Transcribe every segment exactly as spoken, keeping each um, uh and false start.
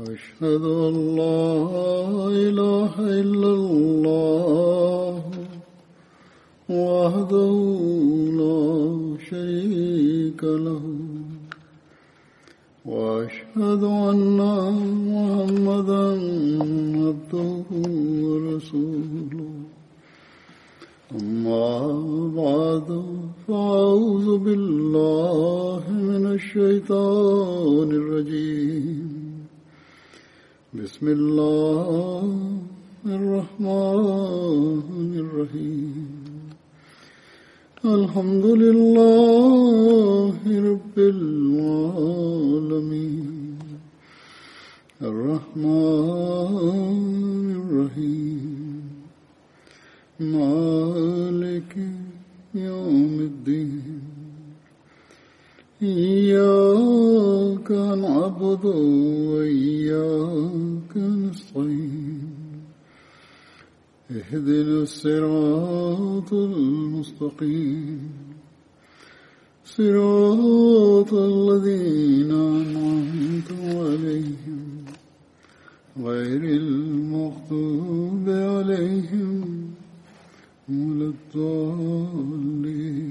أشهد أن لا إله إلا الله وحده لا شريك له وأشهد أن محمدا عبده ورسوله أما بعد فأعوذ بالله من الشيطان الرجيم بسم الله الرحمن الرحيم الحمد لله رب العالمين الرحمن الرحيم مالك يوم الدين إياك نعبد وإياك نستعين اهدنا الصراط المستقيم صراط الذين أنعمت عليهم غير المغضوب عليهم ولا الضالين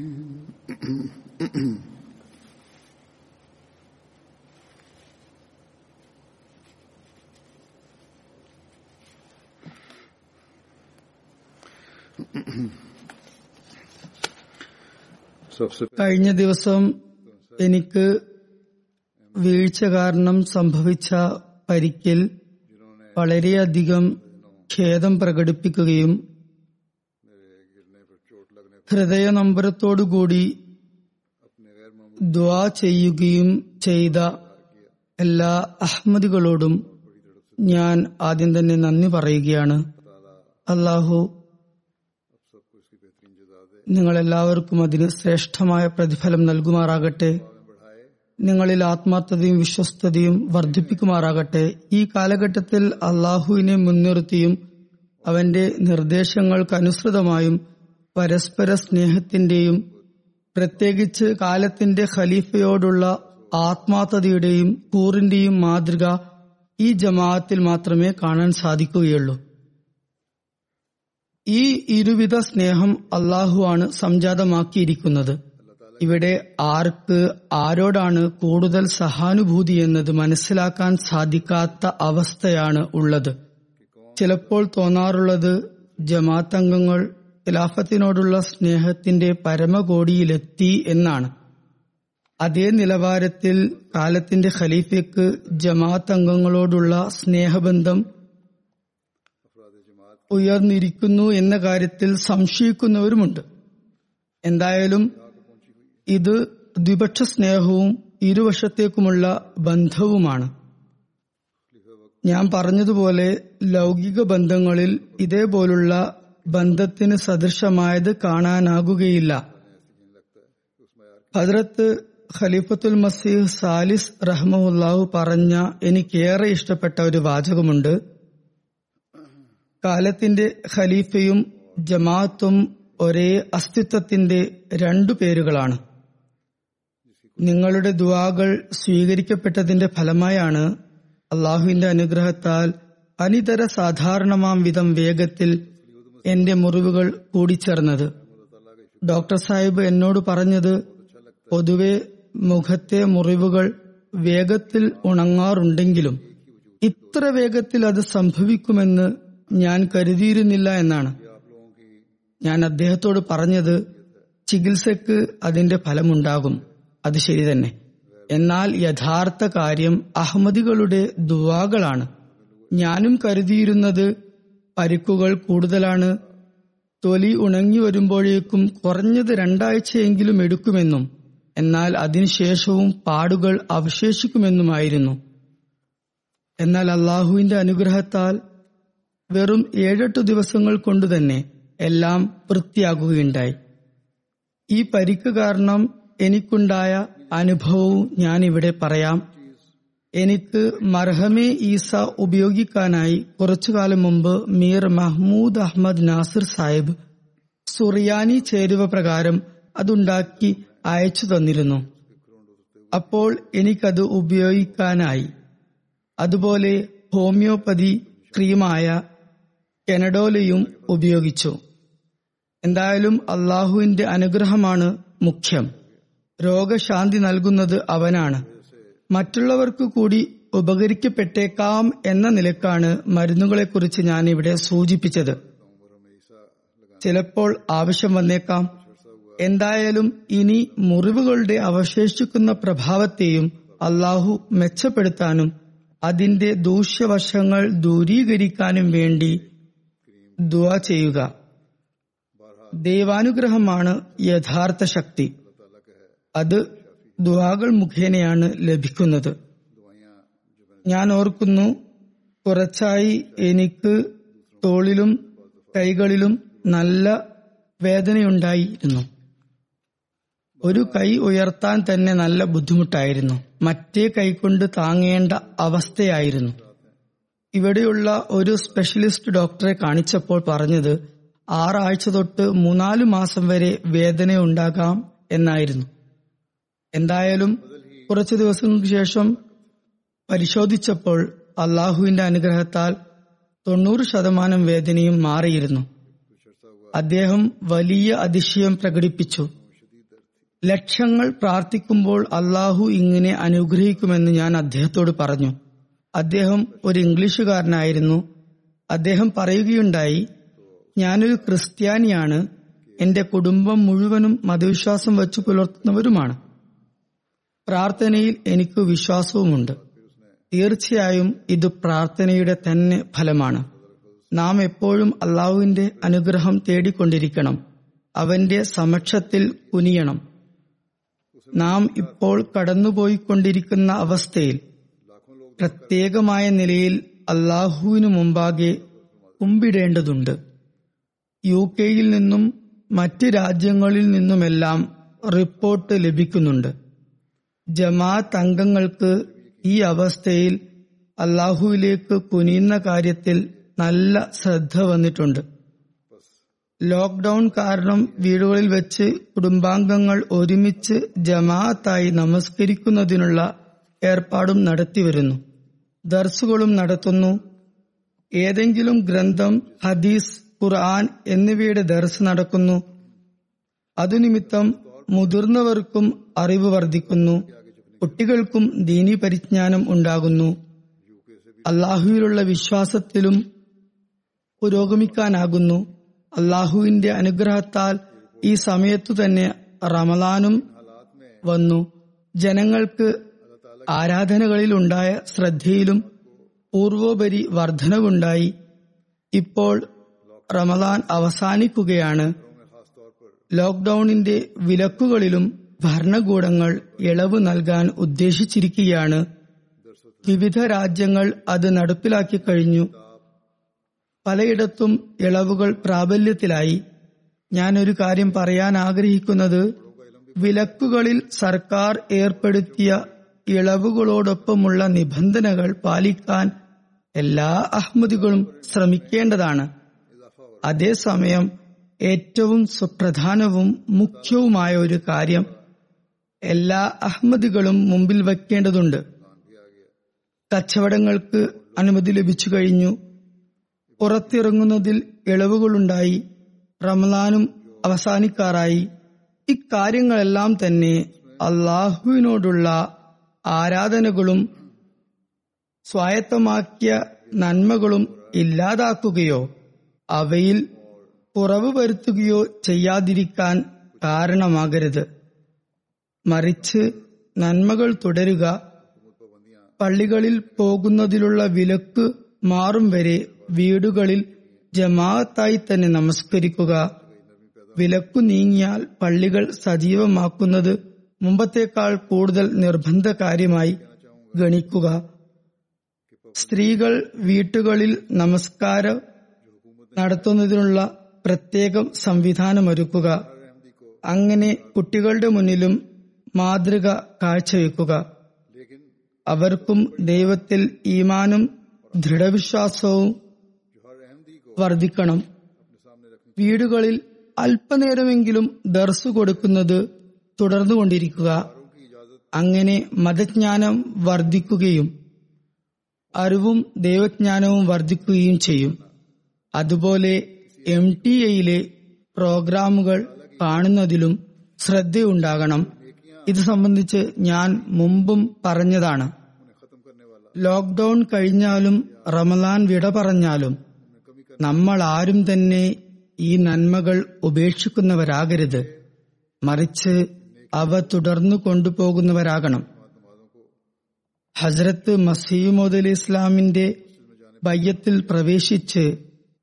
കഴിഞ്ഞ ദിവസം എനിക്ക് വീഴ്ച കാരണം സംഭവിച്ച പരിക്കിൽ വളരെയധികം ഖേദം പ്രകടിപ്പിക്കുകയും ഹൃദയനമ്പരത്തോടുകൂടി ദുആ ചെയ്യുകയും ചെയ്ത എല്ലാ അഹ്മദികളോടും ഞാൻ ആദ്യം തന്നെ നന്ദി പറയുകയാണ്. അല്ലാഹു നിങ്ങളെല്ലാവർക്കും അതിന് ശ്രേഷ്ഠമായ പ്രതിഫലം നൽകുമാറാകട്ടെ. നിങ്ങളിൽ ആത്മാർത്ഥതയും വിശ്വസ്തയും വർദ്ധിപ്പിക്കുമാറാകട്ടെ. ഈ കാലഘട്ടത്തിൽ അള്ളാഹുവിനെ മുൻനിർത്തിയും അവന്റെ നിർദ്ദേശങ്ങൾക്കനുസൃതമായും പരസ്പര സ്നേഹത്തിന്റെയും പ്രത്യേകിച്ച് കാലത്തിന്റെ ഖലീഫയോടുള്ള ആത്മാർത്ഥതയുടെയും കൂറിന്റെയും മാതൃക ഈ ജമാഅത്തിൽ മാത്രമേ കാണാൻ സാധിക്കുകയുള്ളൂ. ഈ ഇരുവിധ സ്നേഹം അള്ളാഹുവാണ് സംജാതമാക്കിയിരിക്കുന്നത്. ഇവിടെ ആർക്ക് ആരോടാണ് കൂടുതൽ സഹാനുഭൂതി എന്നത് മനസ്സിലാക്കാൻ സാധിക്കാത്ത അവസ്ഥയാണ് ഉള്ളത്. ചിലപ്പോൾ തോന്നാറുള്ളത് ജമാഅത്ത് അംഗങ്ങൾ ഖിലാഫത്തിനോടുള്ള സ്നേഹത്തിന്റെ പരമകോടിയിലെത്തി എന്നാണ്. അതേ നിലവാരത്തിൽ കാലത്തിന്റെ ഖലീഫയ്ക്ക് ജമാഅത്ത് അംഗങ്ങളോടുള്ള സ്നേഹബന്ധം ഉയർന്നിരിക്കുന്നു എന്ന കാര്യത്തിൽ സംശയിക്കുന്നവരുമുണ്ട്. എന്തായാലും ഇത് ദ്വിപക്ഷ സ്നേഹവും ഇരുവശത്തേക്കുമുള്ള ബന്ധവുമാണ്. ഞാൻ പറഞ്ഞതുപോലെ ലൗകിക ബന്ധങ്ങളിൽ ഇതേപോലുള്ള ബന്ധത്തിന് സദൃശമായത് കാണാനാകുകയില്ല. ഹദ്രത്ത് ഖലീഫത്തുൽ മസീഹ് സാലിസ് റഹ്മഹുല്ലാഹു പറഞ്ഞ എനിക്കേറെ ഇഷ്ടപ്പെട്ട ഒരു വാചകമുണ്ട്. കാലത്തിന്റെ ഖലീഫയും ജമാഅത്തും ഒരേ അസ്തിത്വത്തിന്റെ രണ്ടു പേരുകളാണ്. നിങ്ങളുടെ ദുആകൾ സ്വീകരിക്കപ്പെട്ടതിന്റെ ഫലമായാണ് അള്ളാഹുവിന്റെ അനുഗ്രഹത്താൽ അനിതര സാധാരണമാം വിധം വേഗത്തിൽ എന്റെ മുറിവുകൾ കൂടിച്ചേർന്നത്. ഡോക്ടർ സാഹിബ് എന്നോട് പറഞ്ഞത് പൊതുവെ മുഖത്തെ മുറിവുകൾ വേഗത്തിൽ ഉണങ്ങാറുണ്ടെങ്കിലും ഇത്ര വേഗത്തിൽ അത് സംഭവിക്കുമെന്ന് ഞാൻ കരുതിയിരുന്നില്ല എന്നാണ്. ഞാൻ അദ്ദേഹത്തോട് പറഞ്ഞത് ചികിത്സക്ക് അതിന്റെ ഫലമുണ്ടാകും, അത് ശരി തന്നെ. എന്നാൽ യഥാർത്ഥ കാര്യം അഹ്മദികളുടെ ദുആകളാണ്. ഞാനും കരുതിയിരുന്നത് പരിക്കുകൾ കൂടുതലാണ്, തൊലി ഉണങ്ങി വരുമ്പോഴേക്കും കുറഞ്ഞത് രണ്ടാഴ്ചയെങ്കിലും എടുക്കുമെന്നും എന്നാൽ അതിനുശേഷവും പാടുകൾ അവശേഷിക്കുമെന്നുമായിരുന്നു. എന്നാൽ അള്ളാഹുവിന്റെ അനുഗ്രഹത്താൽ വെറും ഏഴെട്ടു ദിവസങ്ങൾ കൊണ്ട് തന്നെ എല്ലാം വൃത്തിയാകുകയുണ്ടായി. ഈ പരിക്ക് കാരണം എനിക്കുണ്ടായ അനുഭവവും ഞാൻ ഇവിടെ പറയാം. എനിക്ക് മർഹമെ ഈസ ഉപയോഗിക്കാനായി കുറച്ചു കാലം മുമ്പ് മീർ മഹ്മൂദ് അഹമ്മദ് നാസിർ സാഹിബ് സുറിയാനി ചേരുവ പ്രകാരം അതുണ്ടാക്കി അയച്ചു തന്നിരുന്നു. അപ്പോൾ എനിക്കത് ഉപയോഗിക്കാനായി. അതുപോലെ ഹോമിയോപ്പതി ക്രീമായ കെനഡോലയും ഉപയോഗിച്ചു. എന്തായാലും അള്ളാഹുവിന്റെ അനുഗ്രഹമാണ് മുഖ്യം. രോഗശാന്തി നൽകുന്നത് അവനാണ്. മറ്റുള്ളവർക്ക് കൂടി ഉപകരിക്കപ്പെട്ടേക്കാം എന്ന നിലക്കാണ് മരുന്നുകളെക്കുറിച്ച് ഞാൻ ഇവിടെ സൂചിപ്പിച്ചത്. ചിലപ്പോൾ ആവശ്യം വന്നേക്കാം. എന്തായാലും ഇനി മുറിവുകളുടെ അവശേഷിക്കുന്ന പ്രഭാവത്തെയും അള്ളാഹു മെച്ചപ്പെടുത്താനും അതിന്റെ ദൂഷ്യവശങ്ങൾ ദൂരീകരിക്കാനും വേണ്ടി ദുആ ചെയ്യുക. ദൈവാനുഗ്രഹമാണ് യഥാർത്ഥ ശക്തി. അത് ദുആകൾ മുഖേനയാണ് ലഭിക്കുന്നത്. ഞാൻ ഓർക്കുന്നു, കുറച്ചായി എനിക്ക് തോളിലും കൈകളിലും നല്ല വേദനയുണ്ടായിരുന്നു. ഒരു കൈ ഉയർത്താൻ തന്നെ നല്ല ബുദ്ധിമുട്ടായിരുന്നു. മറ്റേ കൈകൊണ്ട് താങ്ങേണ്ട അവസ്ഥയായിരുന്നു. ഇവിടെയുള്ള ഒരു സ്പെഷ്യലിസ്റ്റ് ഡോക്ടറെ കാണിച്ചപ്പോൾ പറഞ്ഞത് ആറാഴ്ച തൊട്ട് മൂന്നാല് മാസം വരെ വേദനയുണ്ടാകാം എന്നായിരുന്നു. എന്തായാലും കുറച്ചു ദിവസങ്ങൾക്ക് ശേഷം പരിശോധിച്ചപ്പോൾ അള്ളാഹുവിന്റെ അനുഗ്രഹത്താൽ തൊണ്ണൂറ് ശതമാനം വേദനയും മാറിയിരുന്നു. അദ്ദേഹം വലിയ അതിശയം പ്രകടിപ്പിച്ചു. ലക്ഷങ്ങൾ പ്രാർത്ഥിക്കുമ്പോൾ അള്ളാഹു ഇങ്ങനെ അനുഗ്രഹിക്കുമെന്ന് ഞാൻ അദ്ദേഹത്തോട് പറഞ്ഞു. അദ്ദേഹം ഒരു ഇംഗ്ലീഷുകാരനായിരുന്നു. അദ്ദേഹം പറയുകയുണ്ടായി, ഞാനൊരു ക്രിസ്ത്യാനിയാണ്, എന്റെ കുടുംബം മുഴുവനും മതവിശ്വാസം വച്ചു പുലർത്തുന്നവരുമാണ്. പ്രാർത്ഥനയിൽ എനിക്ക് വിശ്വാസവുമുണ്ട്. തീർച്ചയായും ഇത് പ്രാർത്ഥനയുടെ തന്നെ ഫലമാണ്. നാം എപ്പോഴും അള്ളാഹുവിന്റെ അനുഗ്രഹം തേടിക്കൊണ്ടിരിക്കണം. അവന്റെ സമക്ഷത്തിൽ കുനിയണം. നാം ഇപ്പോൾ കടന്നുപോയിക്കൊണ്ടിരിക്കുന്ന അവസ്ഥയിൽ പ്രത്യേകമായ നിലയിൽ അള്ളാഹുവിനു മുമ്പാകെ കുമ്പിടേണ്ടതുണ്ട്. യു കെയിൽ നിന്നും മറ്റ് രാജ്യങ്ങളിൽ നിന്നുമെല്ലാം റിപ്പോർട്ട് ലഭിക്കുന്നുണ്ട്. ജമാഅത്ത് അംഗങ്ങൾക്ക് ഈ അവസ്ഥയിൽ അള്ളാഹുവിലേക്ക് കുനിയുന്ന കാര്യത്തിൽ നല്ല ശ്രദ്ധ വന്നിട്ടുണ്ട്. ലോക്ക്ഡൌൺ കാരണം വീടുകളിൽ വെച്ച് കുടുംബാംഗങ്ങൾ ഒരുമിച്ച് ജമാഅത്തായി നമസ്കരിക്കുന്നതിനുള്ള ഏർപ്പാടും നടത്തിവരുന്നു. ദർസുകളും നടത്തുന്നു. ഏതെങ്കിലും ഗ്രന്ഥം, ഹദീസ്, ഖുർആൻ എന്നിവയുടെ ദർസ് നടക്കുന്നു. അതുനിമിത്തം മുതിർന്നവർക്കും അറിവ് വർദ്ധിക്കുന്നു. കുട്ടികൾക്കും ദീനി പരിജ്ഞാനം ഉണ്ടാകുന്നു. അള്ളാഹുവിലുള്ള വിശ്വാസത്തിലും പുരോഗമിക്കാനാകുന്നു. അള്ളാഹുവിന്റെ അനുഗ്രഹത്താൽ ഈ സമയത്തു തന്നെ റമളാനും വന്നു. ജനങ്ങൾക്ക് ആരാധനകളിലുണ്ടായ ശ്രദ്ധയിലും പൂർവോപരി വർധനവുണ്ടായി. ഇപ്പോൾ റമളാൻ അവസാനിക്കുകയാണ്. ലോക്ക്ഡൌണിന്റെ വിലക്കുകളിലും ഭരണകൂടങ്ങൾ ഇളവ് നൽകാൻ ഉദ്ദേശിച്ചിരിക്കുകയാണ്. വിവിധ രാജ്യങ്ങൾ അത് നടപ്പിലാക്കി കഴിഞ്ഞു. പലയിടത്തും ഇളവുകൾ പ്രാബല്യത്തിലായി. ഞാനൊരു കാര്യം പറയാൻ ആഗ്രഹിക്കുന്നത്, വിലക്കുകളിൽ സർക്കാർ ഏർപ്പെടുത്തിയ ഇളവുകളോടൊപ്പമുള്ള നിബന്ധനകൾ പാലിക്കാൻ എല്ലാ അഹ്മദികളും ശ്രമിക്കേണ്ടതാണ്. അതേസമയം ഏറ്റവും സുപ്രധാനവും മുഖ്യവുമായ ഒരു കാര്യം എല്ലാ അഹ്മദികളും മുമ്പിൽ വയ്ക്കേണ്ടതുണ്ട്. കച്ചവടങ്ങൾക്ക് അനുമതി ലഭിച്ചു കഴിഞ്ഞു. പുറത്തിറങ്ങുന്നതിൽ ഇളവുകളുണ്ടായി. റമളാനും അവസാനിക്കാറായി. ഇക്കാര്യങ്ങളെല്ലാം തന്നെ അള്ളാഹുവിനോടുള്ള ആരാധനകളും സ്വായത്തമാക്കിയ നന്മകളും ഇല്ലാതാക്കുകയോ അവയിൽ കുറവ് വരുത്തുകയോ ചെയ്യാതിരിക്കാൻ കാരണമാകരുത്. മറിച്ച് നന്മകൾ തുടരുക. പള്ളികളിൽ പോകുന്നതിലുള്ള വിലക്ക് മാറും വരെ വീടുകളിൽ ജമാഅത്തായി തന്നെ നമസ്കരിക്കുക. വിലക്കു നീങ്ങിയാൽ പള്ളികൾ സജീവമാക്കുന്നത് മുമ്പത്തേക്കാൾ കൂടുതൽ നിർബന്ധ കാര്യമായി ഗണിക്കുക. സ്ത്രീകൾ വീടുകളിൽ നമസ്കാരം നടത്തുന്നതിനുള്ള പ്രത്യേകം സംവിധാനമൊരുക്കുക. അങ്ങനെ കുട്ടികളുടെ മുന്നിലും മാതൃക കാഴ്ചവെക്കുക. അവർക്കും ദൈവത്തിൽ ഈമാനും ദൃഢവിശ്വാസവും വർദ്ധിക്കണം. വീടുകളിൽ അല്പനേരമെങ്കിലും ദർസ് കൊടുക്കുന്നത് തുടർന്നുകൊണ്ടിരിക്കുക. അങ്ങനെ മതജ്ഞാനം വർദ്ധിക്കുകയും അറിവും ദൈവജ്ഞാനവും വർദ്ധിക്കുകയും ചെയ്യും. അതുപോലെ എം ടി എയിലെ പ്രോഗ്രാമുകൾ കാണുന്നതിലും ശ്രദ്ധയുണ്ടാകണം. ഇത് സംബന്ധിച്ച് ഞാൻ മുമ്പും പറഞ്ഞതാണ്. ലോക്ക്ഡൌൺ കഴിഞ്ഞാലും റമദാൻ വിട പറഞ്ഞാലും നമ്മൾ ആരും തന്നെ ഈ നന്മകൾ ഉപേക്ഷിക്കുന്നവരാകരുത്, മറിച്ച് അവ തുടർന്നു കൊണ്ടുപോകുന്നവരാകണം. ഹസ്രത്ത് മസീഹ് മൗഊദ് ഇസ്ലാമിന്റെ ബയ്യത്തിൽ പ്രവേശിച്ച്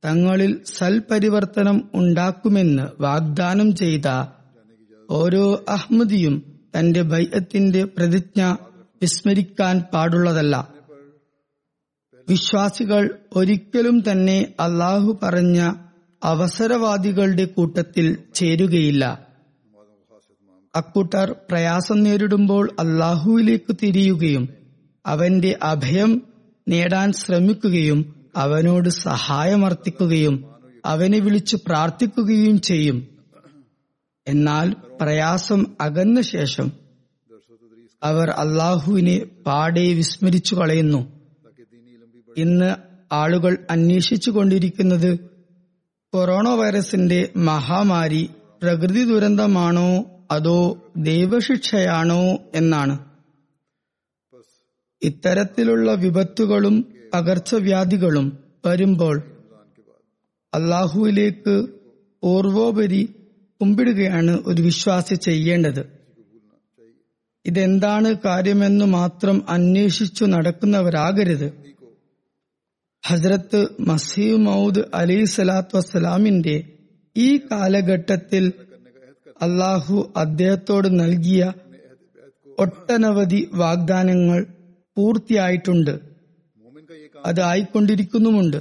തങ്ങളിൽ സൽപരിവർത്തനം ഉണ്ടാക്കുമെന്ന് വാഗ്ദാനം ചെയ്ത ഓരോ അഹ്മദിയും തന്റെ ബയ്യത്തിന്റെ പ്രതിജ്ഞ വിസ്മരിക്കാൻ പാടുള്ളതല്ല. വിശ്വാസികൾ ഒരിക്കലും തന്നെ അള്ളാഹു പറഞ്ഞ അവസരവാദികളുടെ കൂട്ടത്തിൽ ചേരുകയില്ല. അക്കൂട്ടർ പ്രയാസം നേരിടുമ്പോൾ അള്ളാഹുവിലേക്ക് തിരിയുകയും അവന്റെ അഭയം നേടാൻ ശ്രമിക്കുകയും അവനോട് സഹായമർത്ഥിക്കുകയും അവനെ വിളിച്ചു പ്രാർത്ഥിക്കുകയും ചെയ്യും. എന്നാൽ പ്രയാസം അകന്ന ശേഷം അവർ അള്ളാഹുവിനെ പാടെ വിസ്മരിച്ചു കളയുന്നു. ഇന്ന് ആളുകൾ അന്വേഷിച്ചു കൊണ്ടിരിക്കുന്നത് കൊറോണ വൈറസിന്റെ മഹാമാരി പ്രകൃതി ദുരന്തമാണോ അതോ ദൈവശിക്ഷയാണോ എന്നാണ്. ഇത്തരത്തിലുള്ള വിപത്തുകളും പകർച്ചവ്യാധികളും വരുമ്പോൾ അള്ളാഹുവിലേക്ക് പൂർവോപരി കുമ്പിടുകയാണ് ഒരു വിശ്വാസി ചെയ്യേണ്ടത്. ഇതെന്താണ് കാര്യമെന്ന് മാത്രം അന്വേഷിച്ചു നടക്കുന്നവരാകരുത്. ഹസ്രത്ത് മസീഹ് മൗഊദ് അലൈഹി സ്വലാത്തു വസ്സലാമിന്റെ ഈ കാലഘട്ടത്തിൽ അള്ളാഹു അദ്ദേഹത്തോട് നൽകിയ ഒട്ടനവധി വാഗ്ദാനങ്ങൾ പൂർത്തിയായിട്ടുണ്ട്, അതായിക്കൊണ്ടിരിക്കുന്നുമുണ്ട്.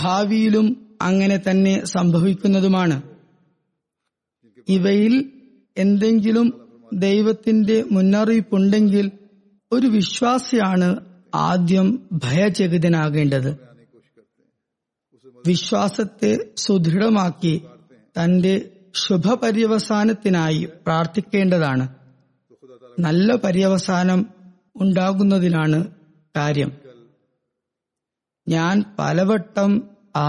ഭാവിയിലും അങ്ങനെ തന്നെ സംഭവിക്കുന്നതുമാണ്. ഇവയിൽ എന്തെങ്കിലും ദൈവത്തിന്റെ മുന്നറിയിപ്പുണ്ടെങ്കിൽ ഒരു വിശ്വാസിയാണ് ആദ്യം ഭയചകിതനാകേണ്ടത്. വിശ്വാസത്തെ സുദൃഢമാക്കി തന്റെ ശുഭപര്യവസാനത്തിനായി പ്രാർത്ഥിക്കേണ്ടതാണ്. നല്ല പര്യവസാനം ഉണ്ടാകുന്നതിലാണ് കാര്യം. ഞാൻ പലവട്ടം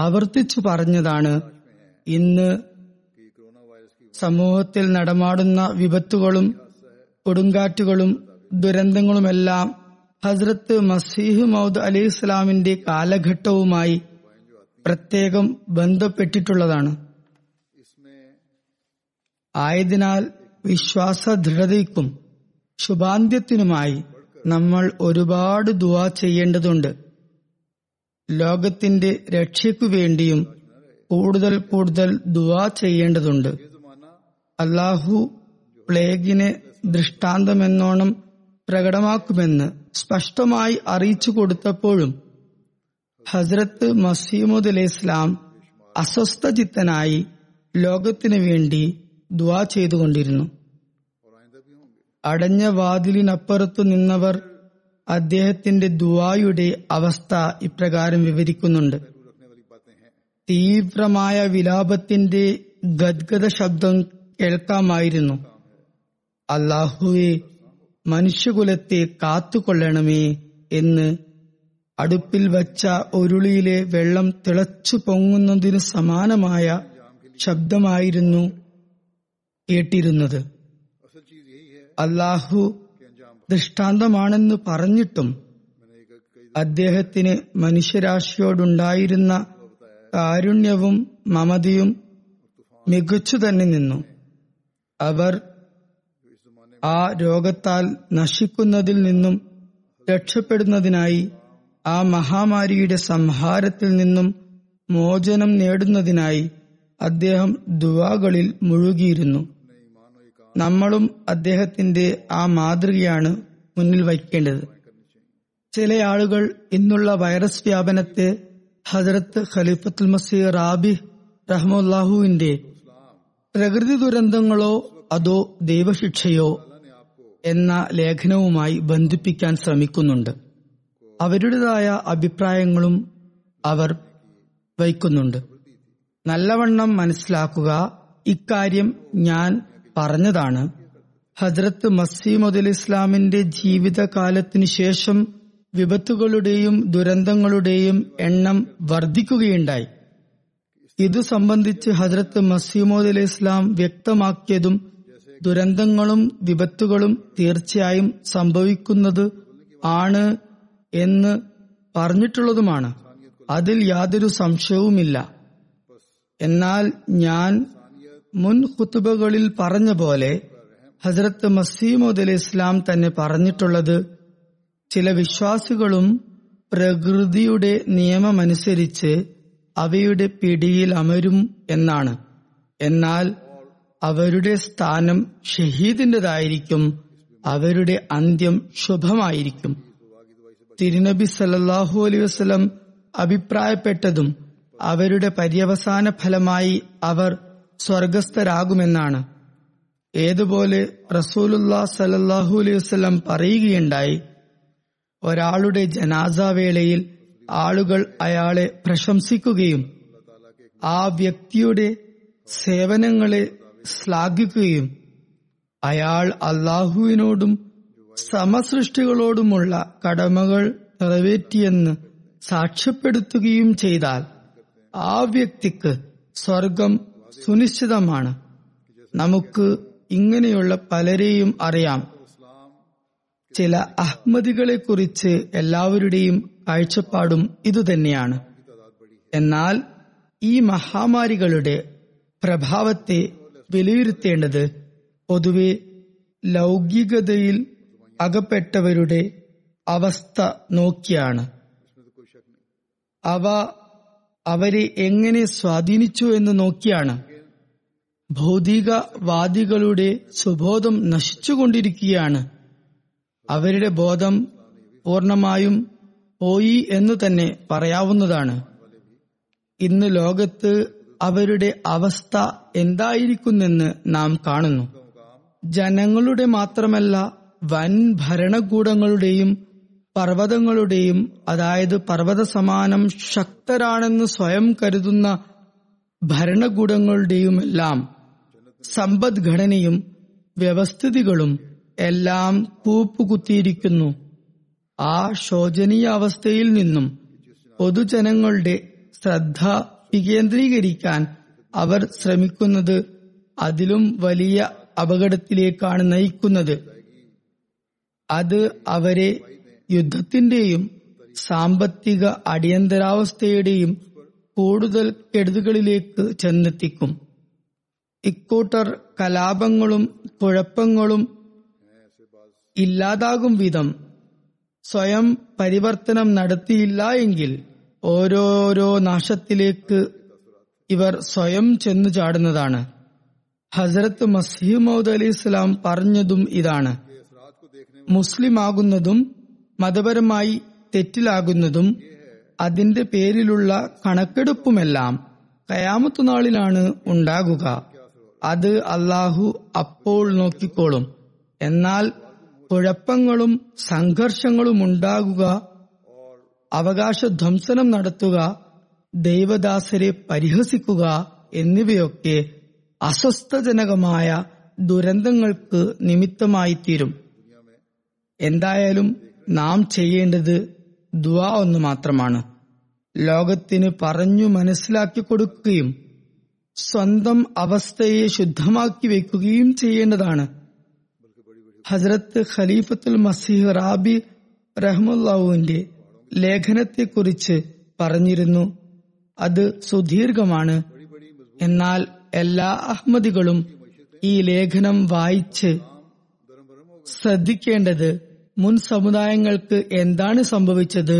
ആവർത്തിച്ചു പറഞ്ഞതാണ്, ഇന്ന് സമൂഹത്തിൽ നടമാടുന്ന വിപത്തുകളും കൊടുങ്കാറ്റുകളും ദുരന്തങ്ങളുമെല്ലാം ഹസ്രത്ത് മസീഹ് മൗഊദ് അലൈഹി ഇസ്ലാമിന്റെ കാലഘട്ടവുമായി പ്രത്യേകം ബന്ധപ്പെട്ടിട്ടുള്ളതാണ്. ആയതിനാൽ വിശ്വാസ ദൃഢതയ്ക്കും ശുഭാന്ത്യത്തിനുമായി നമ്മൾ ഒരുപാട് ദുആ ചെയ്യേണ്ടതുണ്ട്. ലോകത്തിന്റെ രക്ഷയ്ക്കു വേണ്ടിയും കൂടുതൽ കൂടുതൽ ദുആ ചെയ്യേണ്ടതുണ്ട്. അല്ലാഹു പ്ലേഗിനെ ദൃഷ്ടാന്തമെന്നോണം പ്രകടമാക്കുമെന്ന് സ്പഷ്ടമായി അറിയിച്ചു കൊടുത്തപ്പോഴും ഹസ്രത്ത് മസീഹ് മൗഊദ് അലൈഹി ഇസ്ലാം അസ്വസ്ഥചിത്തനായി ലോകത്തിനു വേണ്ടി ദുആ ചെയ്തുകൊണ്ടിരുന്നു. അടഞ്ഞ വാതിലിനപ്പുറത്തു നിന്നവർ അദ്ദേഹത്തിന്റെ ദുആയുടെ അവസ്ഥ ഇപ്രകാരം വിവരിക്കുന്നുണ്ട്. തീവ്രമായ വിലാപത്തിന്റെ ഗദ്ഗദ ശബ്ദം കേൾക്കാമായിരുന്നു. അല്ലാഹുവേ, മനുഷ്യകുലത്തെ കാത്തുകൊള്ളണമേ എന്ന് അടുപ്പിൽ വച്ച ഉരുളിയിലെ വെള്ളം തിളച്ചു പൊങ്ങുന്നതിന് സമാനമായ ശബ്ദമായിരുന്നു കേട്ടിരുന്നത്. അല്ലാഹു ദൃഷ്ടാന്തമാണെന്ന് പറഞ്ഞിട്ടും അദ്ദേഹത്തിന് മനുഷ്യരാശിയോടുണ്ടായിരുന്ന കാരുണ്യവും മമതയും മികച്ചു തന്നെ നിന്നു. അവർ ആ രോഗത്താൽ നശിക്കുന്നതിൽ നിന്നും രക്ഷപ്പെടുന്നതിനായി, ആ മഹാമാരിയുടെ സംഹാരത്തിൽ നിന്നും മോചനം നേടുന്നതിനായി അദ്ദേഹം ദുആകളിൽ മുഴുകിയിരുന്നു. നമ്മളും അദ്ദേഹത്തിന്റെ ആ മാതൃകയാണ് മുന്നിൽ വയ്ക്കേണ്ടത്. ചില ആളുകൾ ഇന്നുള്ള വൈറസ് വ്യാപനത്തെ ഹസ്രത്ത് ഖലീഫത്തുൽ മസീഹ് റാബിഹ് റഹ്മത്തുള്ളാഹിന്റെ പ്രകൃതി ദുരന്തങ്ങളോ അതോ ദൈവശിക്ഷയോ എന്ന ലേഖനവുമായി ബന്ധിപ്പിക്കാൻ ശ്രമിക്കുന്നുണ്ട്. അവരുടേതായ അഭിപ്രായങ്ങളും അവർ വയ്ക്കുന്നുണ്ട്. നല്ലവണ്ണം മനസ്സിലാക്കുക, ഇക്കാര്യം ഞാൻ പറഞ്ഞതാണ്. ഹസ്രത്ത് മസീഹ് മൗഊദ് ഇസ്ലാമിന്റെ ജീവിതകാലത്തിനു ശേഷം വിപത്തുകളുടെയും ദുരന്തങ്ങളുടെയും എണ്ണം വർദ്ധിക്കുകയുണ്ടായി. ഇതു സംബന്ധിച്ച് ഹദ്രത്ത് മസീഹ് മൗഊദ് അലൈഹി ഇസ്ലാം വ്യക്തമാക്കിയതും ദുരന്തങ്ങളും വിപത്തുകളും തീർച്ചയായും സംഭവിക്കുന്നത് ആണ് എന്ന് പറഞ്ഞിട്ടുള്ളതുമാണ്. അതിൽ യാതൊരു സംശയവുമില്ല. എന്നാൽ ഞാൻ മുൻ ഖുതുബകളിൽ പറഞ്ഞ പോലെ ഹസ്രത്ത് മസീഹ് മൗഊദ് അലൈഹി ഇസ്ലാം തന്നെ പറഞ്ഞിട്ടുള്ളത്, ചില വിശ്വാസികളും പ്രകൃതിയുടെ നിയമമനുസരിച്ച് അവയുടെ പിടിയിൽ അമരും എന്നാണ്. എന്നാൽ അവരുടെ സ്ഥാനം ഷഹീദിൻ്റെതായിരിക്കും, അവരുടെ അന്ത്യം ശുഭമായിരിക്കും. തിരുനബി സല്ലല്ലാഹു അലൈഹി വസല്ലം അഭിപ്രായപ്പെട്ടതും അവരുടെ പര്യവസാന ഫലമായി അവർ സ്വർഗസ്ഥരാകുമെന്നാണ്. ഏതുപോലെ റസൂലുള്ളാഹി സല്ലല്ലാഹു അലൈഹി വസല്ലം പറയുകയുണ്ടായി, ഒരാളുടെ ജനാസാവേളയിൽ ആളുകൾ അയാളെ പ്രശംസിക്കുകയും ആ വ്യക്തിയുടെ സേവനങ്ങളെ ശ്ലാഘിക്കുകയും അയാൾ അല്ലാഹുവിനോടും സമസൃഷ്ടികളോടുമുള്ള കടമകൾ നിറവേറ്റിയെന്ന് സാക്ഷ്യപ്പെടുത്തുകയും ചെയ്താൽ ആ വ്യക്തിക്ക് സ്വർഗം സുനിശ്ചിതമാണ്. നമുക്ക് ഇങ്ങനെയുള്ള പലരെയും അറിയാം. ചില അഹ്മദികളെ കുറിച്ച് എല്ലാവരുടെയും കാഴ്ചപ്പാടും ഇതുതന്നെയാണ്. എന്നാൽ ഈ മഹാമാരികളുടെ പ്രഭാവത്തെ വിലയിരുത്തേണ്ടത് പൊതുവെ ലൗകികതയിൽ അകപ്പെട്ടവരുടെ അവസ്ഥ നോക്കിയാണ്. അവ അവരെ എങ്ങനെ സ്വാധീനിച്ചു എന്ന് നോക്കിയാണ്. ഭൗതികവാദികളുടെ സുബോധം നശിച്ചുകൊണ്ടിരിക്കുകയാണ്. അവരുടെ ബോധം പൂർണമായും പോയി എന്ന് തന്നെ പറയാവുന്നതാണ്. ഇന്ന് ലോകത്ത് അവരുടെ അവസ്ഥ എന്തായിരിക്കുന്നെന്ന് നാം കാണുന്നു. ജനങ്ങളുടെ മാത്രമല്ല, വൻ ഭരണകൂടങ്ങളുടെയും പർവ്വതങ്ങളുടെയും, അതായത് പർവ്വത സമാനം ശക്തരാണെന്ന് സ്വയം കരുതുന്ന ഭരണകൂടങ്ങളുടെയുമെല്ലാം സമ്പദ്ഘടനയും വ്യവസ്ഥിതികളും എല്ലാം കൂപ്പുകുത്തിയിരിക്കുന്നു. ആ ശോചനീയാവസ്ഥയിൽ നിന്നും പൊതുജനങ്ങളുടെ ശ്രദ്ധ വികേന്ദ്രീകരിക്കാൻ അവർ ശ്രമിക്കുന്നത് അതിലും വലിയ അപകടത്തിലേക്കാണ് നയിക്കുന്നത്. അത് അവരെ യുദ്ധത്തിന്റെയും സാമ്പത്തിക അടിയന്തരാവസ്ഥയുടെയും കൂടുതൽ കെടുതികളിലേക്ക് ചെന്നെത്തിക്കും. ഇക്കൂട്ടർ കലാപങ്ങളും കുഴപ്പങ്ങളും ഇല്ലാതാകും വിധം സ്വയം പരിവർത്തനം നടത്തിയില്ല എങ്കിൽ ഓരോരോ നാശത്തിലേക്ക് ഇവർ സ്വയം ചെന്നു ചാടുന്നതാണ്. ഹസ്രത്ത് മസീഹ് മൗഊദ് അലൈഹി ഇസ്ലാം പറഞ്ഞതും ഇതാണ്. മുസ്ലിമാകുന്നതും മതപരമായി തെറ്റിലാകുന്നതും അതിന്റെ പേരിലുള്ള കണക്കെടുപ്പുമെല്ലാം ഖിയാമത്ത് നാളിലാണ് ഉണ്ടാകുക. അത് അല്ലാഹു അപ്പോൾ നോക്കിക്കോളും. എന്നാൽ കുഴപ്പങ്ങളും സംഘർഷങ്ങളും ഉണ്ടാകുക, അവകാശധ്വംസനം നടത്തുക, ദൈവദാസരെ പരിഹസിക്കുക എന്നിവയൊക്കെ അസ്വസ്ഥജനകമായ ദുരന്തങ്ങൾക്ക് നിമിത്തമായിത്തീരും. എന്തായാലും നാം ചെയ്യേണ്ടത് ദുആ ഒന്ന് മാത്രമാണ്. ലോകത്തിന് പറഞ്ഞു മനസ്സിലാക്കി കൊടുക്കുകയും സ്വന്തം അവസ്ഥയെ ശുദ്ധമാക്കി വെക്കുകയും ചെയ്യേണ്ടതാണ്. ഹസ്രത്ത് ഖലീഫത്തുൽ മസീഹ് റാബി റഹ്മുല്ലാഹുവിന്റെ ലേഖനത്തെക്കുറിച്ച് പറഞ്ഞിരുന്നു. അത് സുദീർഘമാണ്. എന്നാൽ എല്ലാ അഹ്മദികളും ഈ ലേഖനം വായിച്ച് ശ്രദ്ധിക്കേണ്ടത് മുൻ സമുദായങ്ങൾക്ക് എന്താണ് സംഭവിച്ചത്,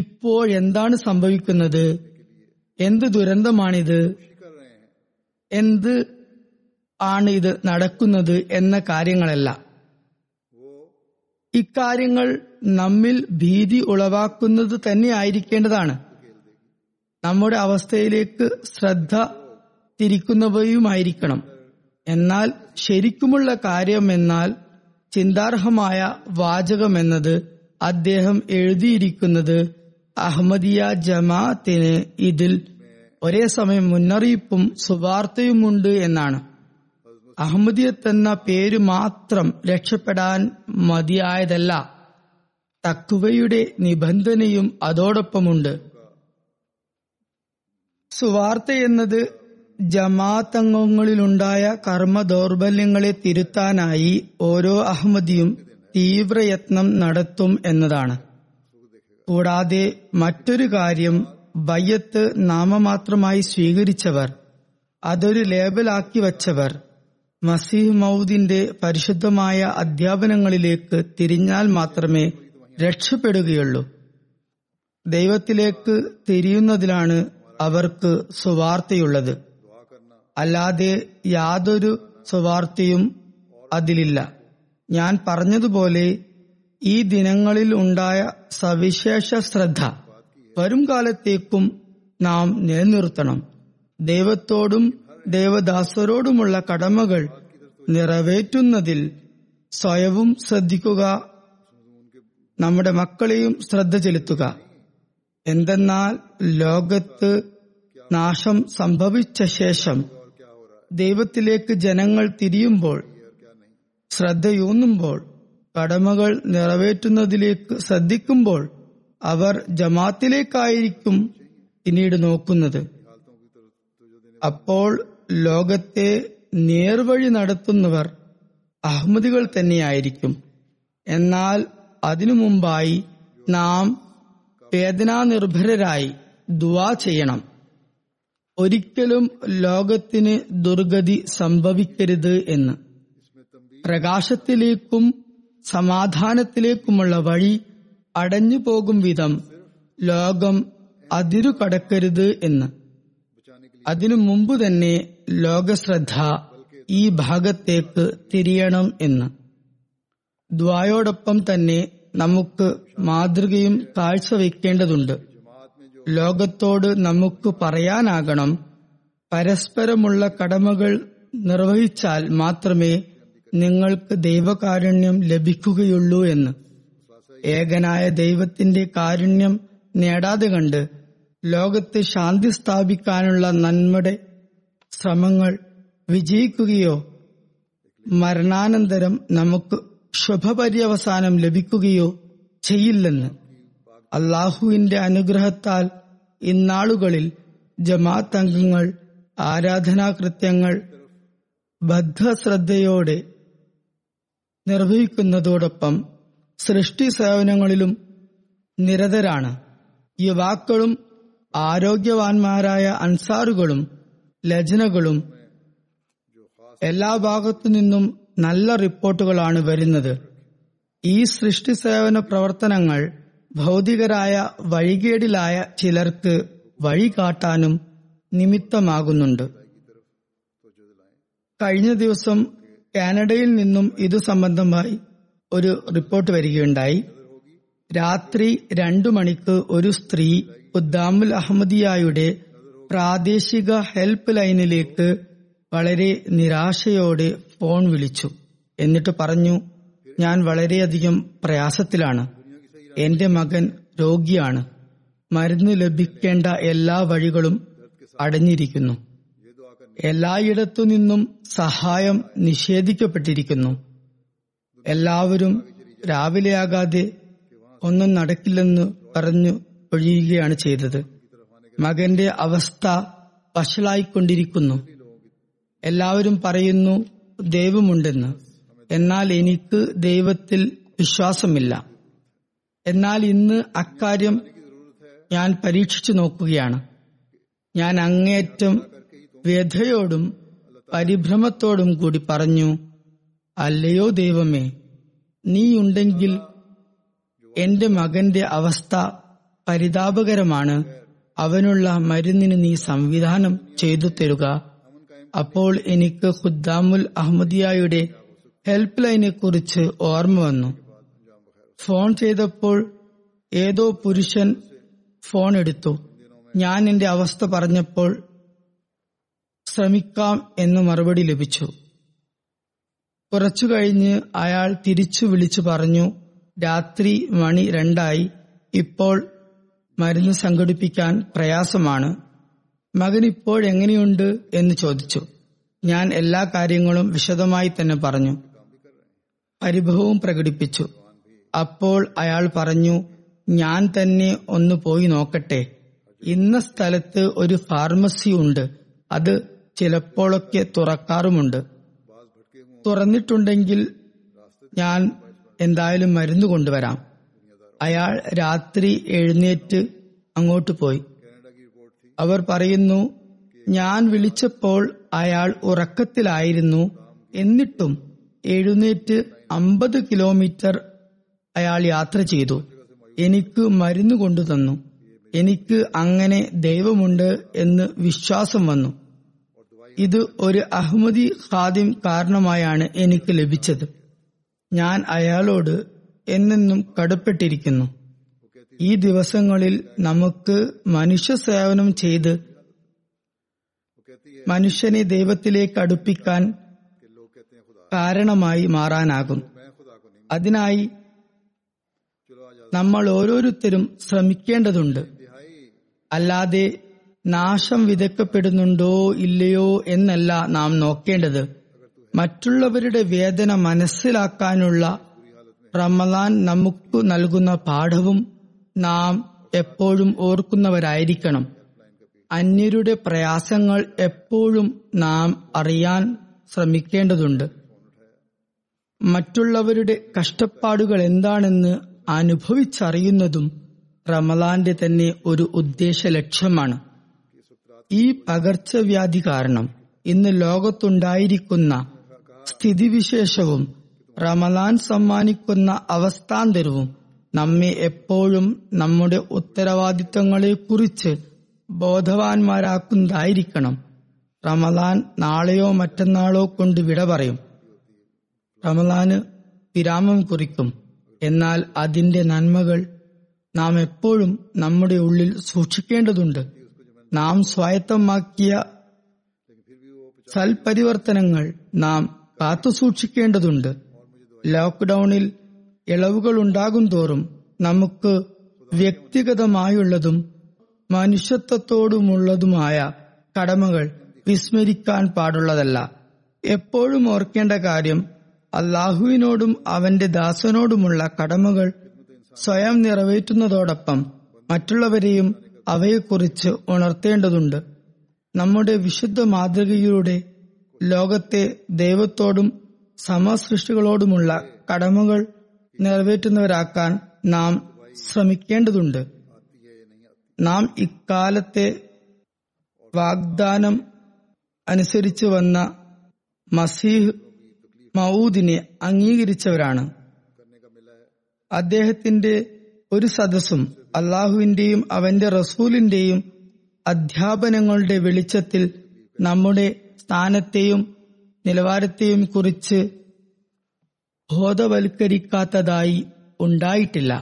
ഇപ്പോഴെന്താണ് സംഭവിക്കുന്നത്, എന്ത് ദുരന്തമാണിത്, എന്ത് ആണ് ഇത് നടക്കുന്നത് എന്ന കാര്യങ്ങളല്ല. ഇക്കാര്യങ്ങൾ നമ്മിൽ ഭീതി ഉളവാക്കുന്നത് തന്നെ ആയിരിക്കേണ്ടതാണ്. നമ്മുടെ അവസ്ഥയിലേക്ക് ശ്രദ്ധ തിരിക്കുന്നവയുമായിരിക്കണം. എന്നാൽ ശരിക്കുമുള്ള കാര്യമെന്നാൽ ചിന്താർഹമായ വാചകമെന്നത് അദ്ദേഹം എഴുതിയിരിക്കുന്നത് അഹമ്മദിയ ജമാഅത്തിന് ഇതിൽ ഒരേ സമയം മുന്നറിയിപ്പും സുവാർത്തയുമുണ്ട് എന്നാണ്. അഹമ്മദിയത്ത് എന്ന പേര് മാത്രം രക്ഷപ്പെടാൻ മതിയായതല്ല. തഖ്വയുടെ നിബന്ധനയും അതോടൊപ്പമുണ്ട്. സുവാർത്ത എന്നത് ജമാഅത്തംഗങ്ങളിലുണ്ടായ കർമ്മ ദൗർബല്യങ്ങളെ തിരുത്താനായി ഓരോ അഹമ്മദിയും തീവ്രയത്നം നടത്തും എന്നതാണ്. കൂടാതെ മറ്റൊരു കാര്യം, ബയ്യത്ത് നാമമാത്രമായി സ്വീകരിച്ചവർ, അതൊരു ലേബലാക്കി വച്ചവർ മസീഹ് മൗദിന്റെ പരിശുദ്ധമായ അധ്യാപനങ്ങളിലേക്ക് തിരിഞ്ഞാൽ മാത്രമേ രക്ഷപ്പെടുകയുള്ളൂ. ദൈവത്തിലേക്ക് തിരിയുന്നതിലാണ് അവർക്ക് സുവാർത്തയുള്ളത്, അല്ലാതെ യാതൊരു സുവാർത്തയും അതിലില്ല. ഞാൻ പറഞ്ഞതുപോലെ ഈ ദിനങ്ങളിൽ ഉണ്ടായ സവിശേഷ ശ്രദ്ധ വരും കാലത്തേക്കും നാം നിലനിർത്തണം. ദൈവത്തോടും ദേവദാസരോടുമുള്ള കടമകൾ നിറവേറ്റുന്നതിൽ സ്വയവും ശ്രദ്ധിക്കുക, നമ്മുടെ മക്കളെയും ശ്രദ്ധ ചെലുത്തുക. എന്തെന്നാൽ ലോകത്ത് നാശം സംഭവിച്ച ശേഷം ദൈവത്തിലേക്ക് ജനങ്ങൾ തിരിയുമ്പോൾ, ശ്രദ്ധയൂന്നുമ്പോൾ, കടമകൾ നിറവേറ്റുന്നതിലേക്ക് ശ്രദ്ധിക്കുമ്പോൾ അവർ ജമാഅത്തിലേക്കായിരിക്കും പിന്നീട് നോക്കുന്നത്. അപ്പോൾ ലോകത്തെ നേർവഴി നടത്തുന്നവർ അഹ്മദികൾ തന്നെയായിരിക്കും. എന്നാൽ അതിനു മുമ്പായി നാം വേദനാനിർഭരരായി ദുആ ചെയ്യണം. ഒരിക്കലും ലോകത്തിന് ദുർഗതി സംഭവിക്കരുത് എന്ന്. പ്രകാശത്തിലേക്കും സമാധാനത്തിലേക്കുമുള്ള വഴി അടഞ്ഞു പോകും വിധം ലോകം അതിരു കടക്കരുത് എന്ന്. അതിനു മുമ്പ് തന്നെ ലോകശ്രദ്ധ ഈ ഭാഗത്തേക്ക് തിരിയണം എന്ന്. ദ്വായോടൊപ്പം തന്നെ നമുക്ക് മാതൃകയും കാഴ്ചവെക്കേണ്ടതുണ്ട്. ലോകത്തോട് നമുക്ക് പറയാനാകണം, പരസ്പരമുള്ള കടമകൾ നിർവഹിച്ചാൽ മാത്രമേ നിങ്ങൾക്ക് ദൈവകാരുണ്യം ലഭിക്കുകയുള്ളൂ എന്ന്. ഏകനായ ദൈവത്തിന്റെ കാരുണ്യം നേടാതെ കണ്ട് ലോകത്ത് ശാന്തി സ്ഥാപിക്കാനുള്ള നന്മയുടെ ശ്രമങ്ങൾ വിജയിക്കുകയോ മരണാനന്തരം നമുക്ക് ശുഭപര്യവസാനം ലഭിക്കുകയോ ചെയ്യില്ലെന്ന്. അള്ളാഹുവിന്റെ അനുഗ്രഹത്താൽ ഇന്നാളുകളിൽ ജമാഅത്ത് അംഗങ്ങൾ ആരാധനാകൃത്യങ്ങൾ ബദ്ധശ്രദ്ധയോടെ നിർവഹിക്കുന്നതോടൊപ്പം സൃഷ്ടി സേവനങ്ങളിലും നിരതരാണ്. യുവാക്കളും ആരോഗ്യവാന്മാരായ അൻസാറുകളും ലജ്നകളും എല്ലാ ഭാഗത്തു നിന്നും നല്ല റിപ്പോർട്ടുകളാണ് വരുന്നത്. ഈ സൃഷ്ടി സേവന പ്രവർത്തനങ്ങൾ ഭൗതികരായ വഴികേടിലായ ചിലർക്ക് വഴികാട്ടാനും നിമിത്തമാകുന്നുണ്ട്. കഴിഞ്ഞ ദിവസം കാനഡയിൽ നിന്നും ഇതു സംബന്ധമായി ഒരു റിപ്പോർട്ട് വരികയുണ്ടായി. രാത്രി രണ്ടു മണിക്ക് ഒരു സ്ത്രീ ഖുദ്ദാമുൽ അഹമ്മദിയായുടെ പ്രാദേശിക ഹെൽപ്പ് ലൈനിലേക്ക് വളരെ നിരാശയോടെ ഫോൺ വിളിച്ചു. എന്നിട്ട് പറഞ്ഞു, ഞാൻ വളരെയധികം പ്രയാസത്തിലാണ്, എന്റെ മകൻ രോഗിയാണ്, മരുന്ന് ലഭിക്കേണ്ട എല്ലാ വഴികളും അടഞ്ഞിരിക്കുന്നു, എല്ലായിടത്തു നിന്നും സഹായം നിഷേധിക്കപ്പെട്ടിരിക്കുന്നു, എല്ലാവരും രാവിലെയാകാതെ ഒന്നും നടക്കില്ലെന്ന് പറഞ്ഞു ഒഴിയുകയാണ് ചെയ്തത്, മകന്റെ അവസ്ഥ വഷളായിക്കൊണ്ടിരിക്കുന്നു, എല്ലാവരും പറയുന്നു ദൈവമുണ്ടെന്ന്, എന്നാൽ എനിക്ക് ദൈവത്തിൽ വിശ്വാസമില്ല. എന്നാൽ ഇന്ന് അക്കാര്യം ഞാൻ പരീക്ഷിച്ചു നോക്കുകയാണ്. ഞാൻ അങ്ങേയറ്റം വ്യഥയോടും പരിഭ്രമത്തോടും കൂടി പറഞ്ഞു, അല്ലയോ ദൈവമേ, നീയുണ്ടെങ്കിൽ എന്റെ മകന്റെ അവസ്ഥ പരിതാപകരമാണ്, അവനുള്ള മരുന്നിന് നീ സംവിധാനം ചെയ്തു തരുക. അപ്പോൾ എനിക്ക് ഖുദ്ദാമുൽ അഹമ്മദിയായുടെ ഹെൽപ്പ് ലൈനെ കുറിച്ച് ഓർമ്മ വന്നു. ഫോൺ ചെയ്തപ്പോൾ ഏതോ പുരുഷൻ ഫോൺ എടുത്തു. ഞാൻ എന്റെ അവസ്ഥ പറഞ്ഞപ്പോൾ ശ്രമിക്കാം എന്ന് മറുപടി ലഭിച്ചു. കുറച്ചു കഴിഞ്ഞ് അയാൾ തിരിച്ചു വിളിച്ചു പറഞ്ഞു, രാത്രി മണി രണ്ടായി, ഇപ്പോൾ മരുന്ന് സംഘടിപ്പിക്കാൻ പ്രയാസമാണ്, മകൻ ഇപ്പോഴെങ്ങനെയുണ്ട് എന്ന് ചോദിച്ചു. ഞാൻ എല്ലാ കാര്യങ്ങളും വിശദമായി തന്നെ പറഞ്ഞു, പരിഭവവും പ്രകടിപ്പിച്ചു. അപ്പോൾ അയാൾ പറഞ്ഞു, ഞാൻ തന്നെ ഒന്ന് പോയി നോക്കട്ടെ. ഇന്ന സ്ഥലത്ത് ഒരു ഫാർമസി ഉണ്ട്, അത് ചിലപ്പോഴൊക്കെ തുറക്കാറുമുണ്ട്. തുറന്നിട്ടുണ്ടെങ്കിൽ ഞാൻ എന്തായാലും മരുന്ന് കൊണ്ടുവരാം. അയാൾ രാത്രി എഴുന്നേറ്റ് അങ്ങോട്ട് പോയി. അവർ പറയുന്നു, ഞാൻ വിളിച്ചപ്പോൾ അയാൾ ഉറക്കത്തിലായിരുന്നു. എന്നിട്ടും എഴുന്നേറ്റ് അമ്പത് കിലോമീറ്റർ അയാൾ യാത്ര ചെയ്തു, എനിക്ക് മരുന്ന് കൊണ്ടു തന്നു. എനിക്ക് അങ്ങനെ ദൈവമുണ്ട് എന്ന് വിശ്വാസം വന്നു. ഇത് ഒരു അഹമ്മദി ഖാദിം കാരണമായാണ് എനിക്ക് ലഭിച്ചത്. ഞാൻ അയാളോട് എന്നെന്നും കടപ്പെട്ടിരിക്കുന്നു. ഈ ദിവസങ്ങളിൽ നമുക്ക് മനുഷ്യ സേവനം ചെയ്ത് മനുഷ്യനെ ദൈവത്തിലേക്ക് അടുപ്പിക്കാൻ കാരണമായി മാറാനാകും. അതിനായി നമ്മൾ ഓരോരുത്തരും ശ്രമിക്കേണ്ടതുണ്ട്. അല്ലാതെ നാശം വിതക്കപ്പെടുന്നുണ്ടോ ഇല്ലയോ എന്നല്ല നാം നോക്കേണ്ടത്. മറ്റുള്ളവരുടെ വേദന മനസ്സിലാക്കാനുള്ള റമദാൻ നമുക്ക് നൽകുന്ന പാഠവും നാം എപ്പോഴും ഓർക്കുന്നവരായിരിക്കണം. അന്യരുടെ പ്രയാസങ്ങൾ എപ്പോഴും നാം അറിയാൻ ശ്രമിക്കേണ്ടതുണ്ട്. മറ്റുള്ളവരുടെ കഷ്ടപ്പാടുകൾ എന്താണെന്ന് അനുഭവിച്ചറിയുന്നതും റമദാന്റെ തന്നെ ഒരു ഉദ്ദേശ ലക്ഷ്യമാണ്. ഈ പകർച്ചവ്യാധി കാരണം ഇന്ന് ലോകത്തുണ്ടായിരിക്കുന്ന സ്ഥിതിവിശേഷവും റമദാൻ സമ്മാനിക്കുന്ന അവസ്ഥാന്തരവും നമ്മെ എപ്പോഴും നമ്മുടെ ഉത്തരവാദിത്തങ്ങളെക്കുറിച്ച് ബോധവാന്മാരാക്കുന്നതായിരിക്കണം. റമദാൻ നാളെയോ മറ്റന്നാളോ കൊണ്ട് വിട പറയും, റമദാന് വിരാമം കുറിക്കും. എന്നാൽ അതിന്റെ നന്മകൾ നാം എപ്പോഴും നമ്മുടെ ഉള്ളിൽ സൂക്ഷിക്കേണ്ടതുണ്ട്. നാം സ്വായത്തമാക്കിയ സൽപരിവർത്തനങ്ങൾ നാം കാത്തുസൂക്ഷിക്കേണ്ടതുണ്ട്. ലോക്ക്ഡൌണിൽ ഇളവുകൾ ഉണ്ടാകും തോറും നമുക്ക് വ്യക്തിഗതമായുള്ളതും മനുഷ്യത്വത്തോടുമുള്ളതുമായ കടമകൾ വിസ്മരിക്കാൻ പാടുള്ളതല്ല. എപ്പോഴും ഓർക്കേണ്ട കാര്യം അല്ലാഹുവിനോടും അവന്റെ ദാസനോടുമുള്ള കടമകൾ സ്വയം നിറവേറ്റുന്നതോടൊപ്പം മറ്റുള്ളവരെയും അവയെക്കുറിച്ച് ഉണർത്തേണ്ടതുണ്ട്. നമ്മുടെ വിശുദ്ധ മാതൃകയിലൂടെ ലോകത്തെ ദൈവത്തോടും സമസൃഷ്ടികളോടുമുള്ള കടമകൾ നിറവേറ്റുന്നവരാക്കാൻ നാം ശ്രമിക്കേണ്ടതുണ്ട്. നാം ഇക്കാലത്തെ വാഗ്ദാനം അനുസരിച്ച് വന്ന മസീഹ് മൗദിനെ അംഗീകരിച്ചവരാണ്. അദ്ദേഹത്തിന്റെ ഒരു സദസ്സും അള്ളാഹുവിന്റെയും അവന്റെ റസൂലിന്റെയും അധ്യാപനങ്ങളുടെ വെളിച്ചത്തിൽ നമ്മുടെ സ്ഥാനത്തെയും നിലവാരത്തെയും കുറിച്ച് ബോധവൽക്കരിക്കാത്തതായി ഉണ്ടായിട്ടില്ല.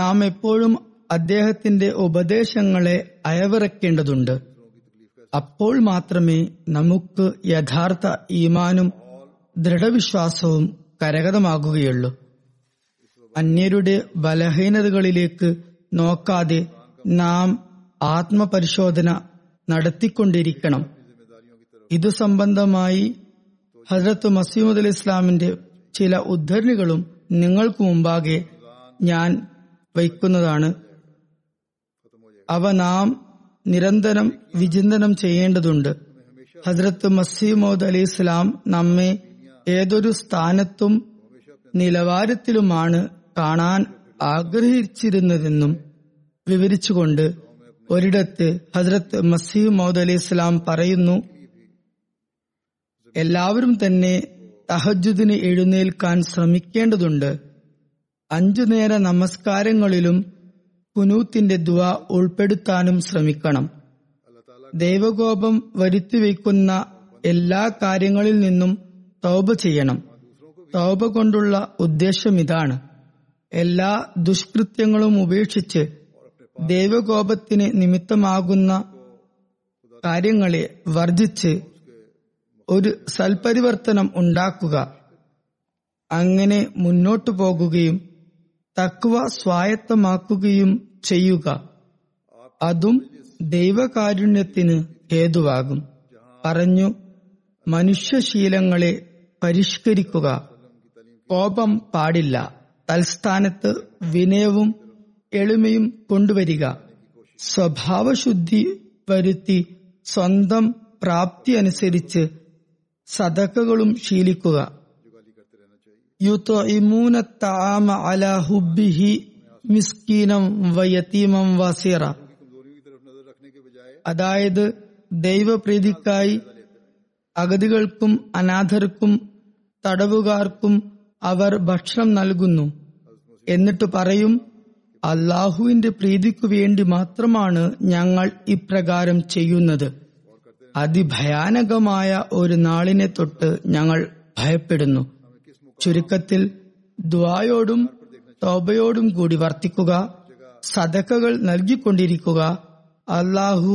നാം എപ്പോഴും അദ്ദേഹത്തിന്റെ ഉപദേശങ്ങളെ അയവിറക്കേണ്ടതുണ്ട്. അപ്പോൾ മാത്രമേ നമുക്ക് യഥാർത്ഥ ഈമാനും ദൃഢവിശ്വാസവും കരഗതമാകുകയുള്ളൂ. അന്യരുടെ ബലഹീനതകളിലേക്ക് നോക്കാതെ നാം ആത്മപരിശോധന നടത്തിക്കൊണ്ടിരിക്കണം. ഇതു സംബന്ധമായി ഹസ്രത്ത് മസീഹ് മൗഊദ് ഇസ്ലാമിന്റെ ചില ഉദ്ധരണികളും നിങ്ങൾക്ക് മുമ്പാകെ ഞാൻ വയ്ക്കുന്നതാണ്. അവ നാം നിരന്തരം വിചിന്തനം ചെയ്യേണ്ടതുണ്ട്. ഹസ്രത്ത് മസീഹ് മൗഊദ് അലി ഇസ്ലാം നമ്മെ ഏതൊരു സ്ഥാനത്തും നിലവാരത്തിലുമാണ് കാണാൻ ആഗ്രഹിച്ചിരുന്നതെന്നും വിവരിച്ചുകൊണ്ട് ഒരിടത്ത് ഹസ്രത്ത് മസീഹ് മൗഊദ് അലി ഇസ്ലാം പറയുന്നു, എല്ലാവരും തന്നെ തഹജ്ജുദിന് എഴുന്നേൽക്കാൻ ശ്രമിക്കേണ്ടതുണ്ട്. അഞ്ചു നേര നമസ്കാരങ്ങളിലും കുനൂത്തിന്റെ ദുആ ഉൾപ്പെടുത്താനും ശ്രമിക്കണം. ദൈവകോപം വരുത്തിവെക്കുന്ന എല്ലാ കാര്യങ്ങളിൽ നിന്നും തൗബ ചെയ്യണം. തൗബ കൊണ്ടുള്ള ഉദ്ദേശം ഇതാണ്, എല്ലാ ദുഷ്കൃത്യങ്ങളും ഉപേക്ഷിച്ച് ദൈവകോപത്തിന് നിമിത്തമാകുന്ന കാര്യങ്ങളെ വർജിച്ച് ഒരു സൽപരിവർത്തനം ഉണ്ടാക്കുക. അങ്ങനെ മുന്നോട്ടു പോകുകയും തഖ്വ സ്വായത്തമാക്കുകയും ചെയ്യുക. അതും ദൈവകാരുണ്യത്തിന് ഹേതുവാകും. പറഞ്ഞു, മനുഷ്യശീലങ്ങളെ പരിഷ്കരിക്കുക. കോപം പാടില്ല. തൽസ്ഥാനത്ത് വിനയവും എളിമയും കൊണ്ടുവരിക. സ്വഭാവശുദ്ധി വരുത്തി സ്വന്തം പ്രാപ്തി അനുസരിച്ച് സദഖകളും ശീലിക്കുക. യുത്ഇമൂന തആമ അലാ ഹുബ്ബിഹി മിസ്കീനം വയതീമം വസീറ, അതായത് ദൈവപ്രീതിക്കായി അഗതികൾക്കും അനാഥർക്കും തടവുകാർക്കും അവർ ഭക്ഷണം നൽകുന്നു. എന്നിട്ട് പറയും, അള്ളാഹുവിന്റെ പ്രീതിക്കു വേണ്ടി മാത്രമാണ് ഞങ്ങൾ ഇപ്രകാരം ചെയ്യുന്നത്. അതിഭയാനകമായ ഒരു നാളിനെ തൊട്ട് ഞങ്ങൾ ഭയപ്പെടുന്നു. ചുരുക്കത്തിൽ ദുആയോടും തൗബയോടും കൂടി വർത്തിക്കുക, സദഖകൾ നൽകിക്കൊണ്ടിരിക്കുക. അള്ളാഹു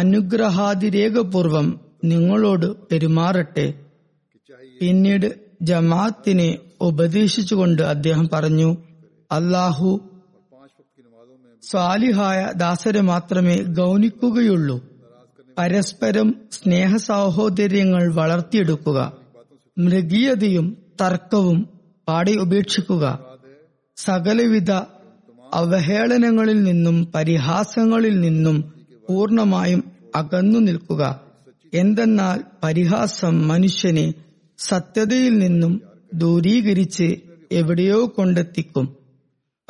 അനുഗ്രഹാതിരേഖപൂർവം നിങ്ങളോട് പെരുമാറട്ടെ. പിന്നീട് ജമാഅത്തിനെ ഉപദേശിച്ചുകൊണ്ട് അദ്ദേഹം പറഞ്ഞു, അള്ളാഹു സ്വാലിഹായ ദാസരെ മാത്രമേ ഗൗനിക്കുകയുള്ളൂ. പരസ്പരം സ്നേഹ സഹോദര്യങ്ങൾ വളർത്തിയെടുക്കുക. മൃഗീയതയും തർക്കവും പാടെ ഉപേക്ഷിക്കുക. സകലവിധ അവഹേളനങ്ങളിൽ നിന്നും പരിഹാസങ്ങളിൽ നിന്നും പൂർണമായും അകന്നു നിൽക്കുക. എന്തെന്നാൽ പരിഹാസം മനുഷ്യനെ സത്യതയിൽ നിന്നും ദൂരീകരിച്ച് എവിടെയോ കൊണ്ടെത്തിക്കും.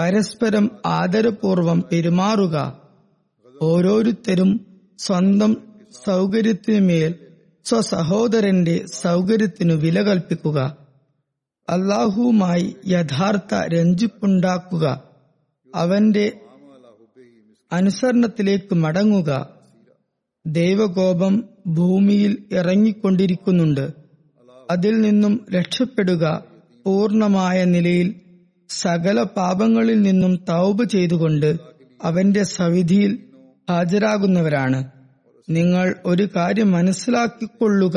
പരസ്പരം ആദരപൂർവം പെരുമാറുക. ഓരോരുത്തരും സ്വന്തം സൗകര്യത്തിനു മേൽ സ്വസഹോദരന്റെ സൗകര്യത്തിനു വില കൽപ്പിക്കുക. അള്ളാഹുവുമായി യഥാർത്ഥ രഞ്ജിപ്പുണ്ടാക്കുക. അവന്റെ അനുസരണത്തിലേക്ക് മടങ്ങുക. ദൈവകോപം ഭൂമിയിൽ ഇറങ്ങിക്കൊണ്ടിരിക്കുന്നുണ്ട്. അതിൽ നിന്നും രക്ഷപ്പെടുക. പൂർണമായ നിലയിൽ സകല പാപങ്ങളിൽ നിന്നും തൗബ ചെയ്തുകൊണ്ട് അവന്റെ സവിധിയിൽ ഹാജരാകുന്നവരാണ് നിങ്ങൾ. ഒരു കാര്യം മനസ്സിലാക്കിക്കൊള്ളുക,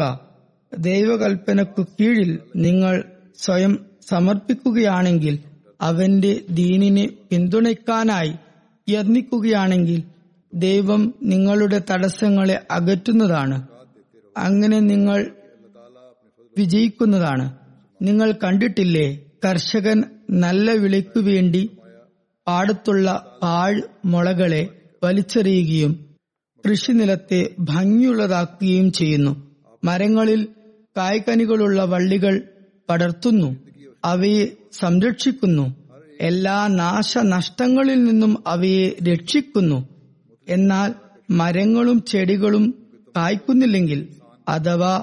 ദൈവകൽപ്പനക്കു കീഴിൽ നിങ്ങൾ സ്വയം സമർപ്പിക്കുകയാണെങ്കിൽ, അവന്റെ ദീനിനെ പിന്തുണയ്ക്കാനായി യത്നിക്കുകയാണെങ്കിൽ ദൈവം നിങ്ങളുടെ തടസ്സങ്ങളെ അകറ്റുന്നതാണ്. അങ്ങനെ നിങ്ങൾ വിജയിക്കുന്നതാണ്. നിങ്ങൾ കണ്ടിട്ടില്ലേ, കർഷകൻ നല്ല വിളയ്ക്കു വേണ്ടി പാടത്തുള്ള പാഴ് മുളകളെ വലിച്ചെറിയുകയും കൃഷിനിലത്തെ ഭംഗിയുള്ളതാക്കുകയും ചെയ്യുന്നു. മരങ്ങളിൽ കായ്കനികളുള്ള വള്ളികൾ പടർത്തുന്നു, അവയെ സംരക്ഷിക്കുന്നു, എല്ലാ നാശനഷ്ടങ്ങളിൽ നിന്നും അവയെ രക്ഷിക്കുന്നു. എന്നാൽ മരങ്ങളും ചെടികളും കായ്ക്കുന്നില്ലെങ്കിൽ, അഥവാ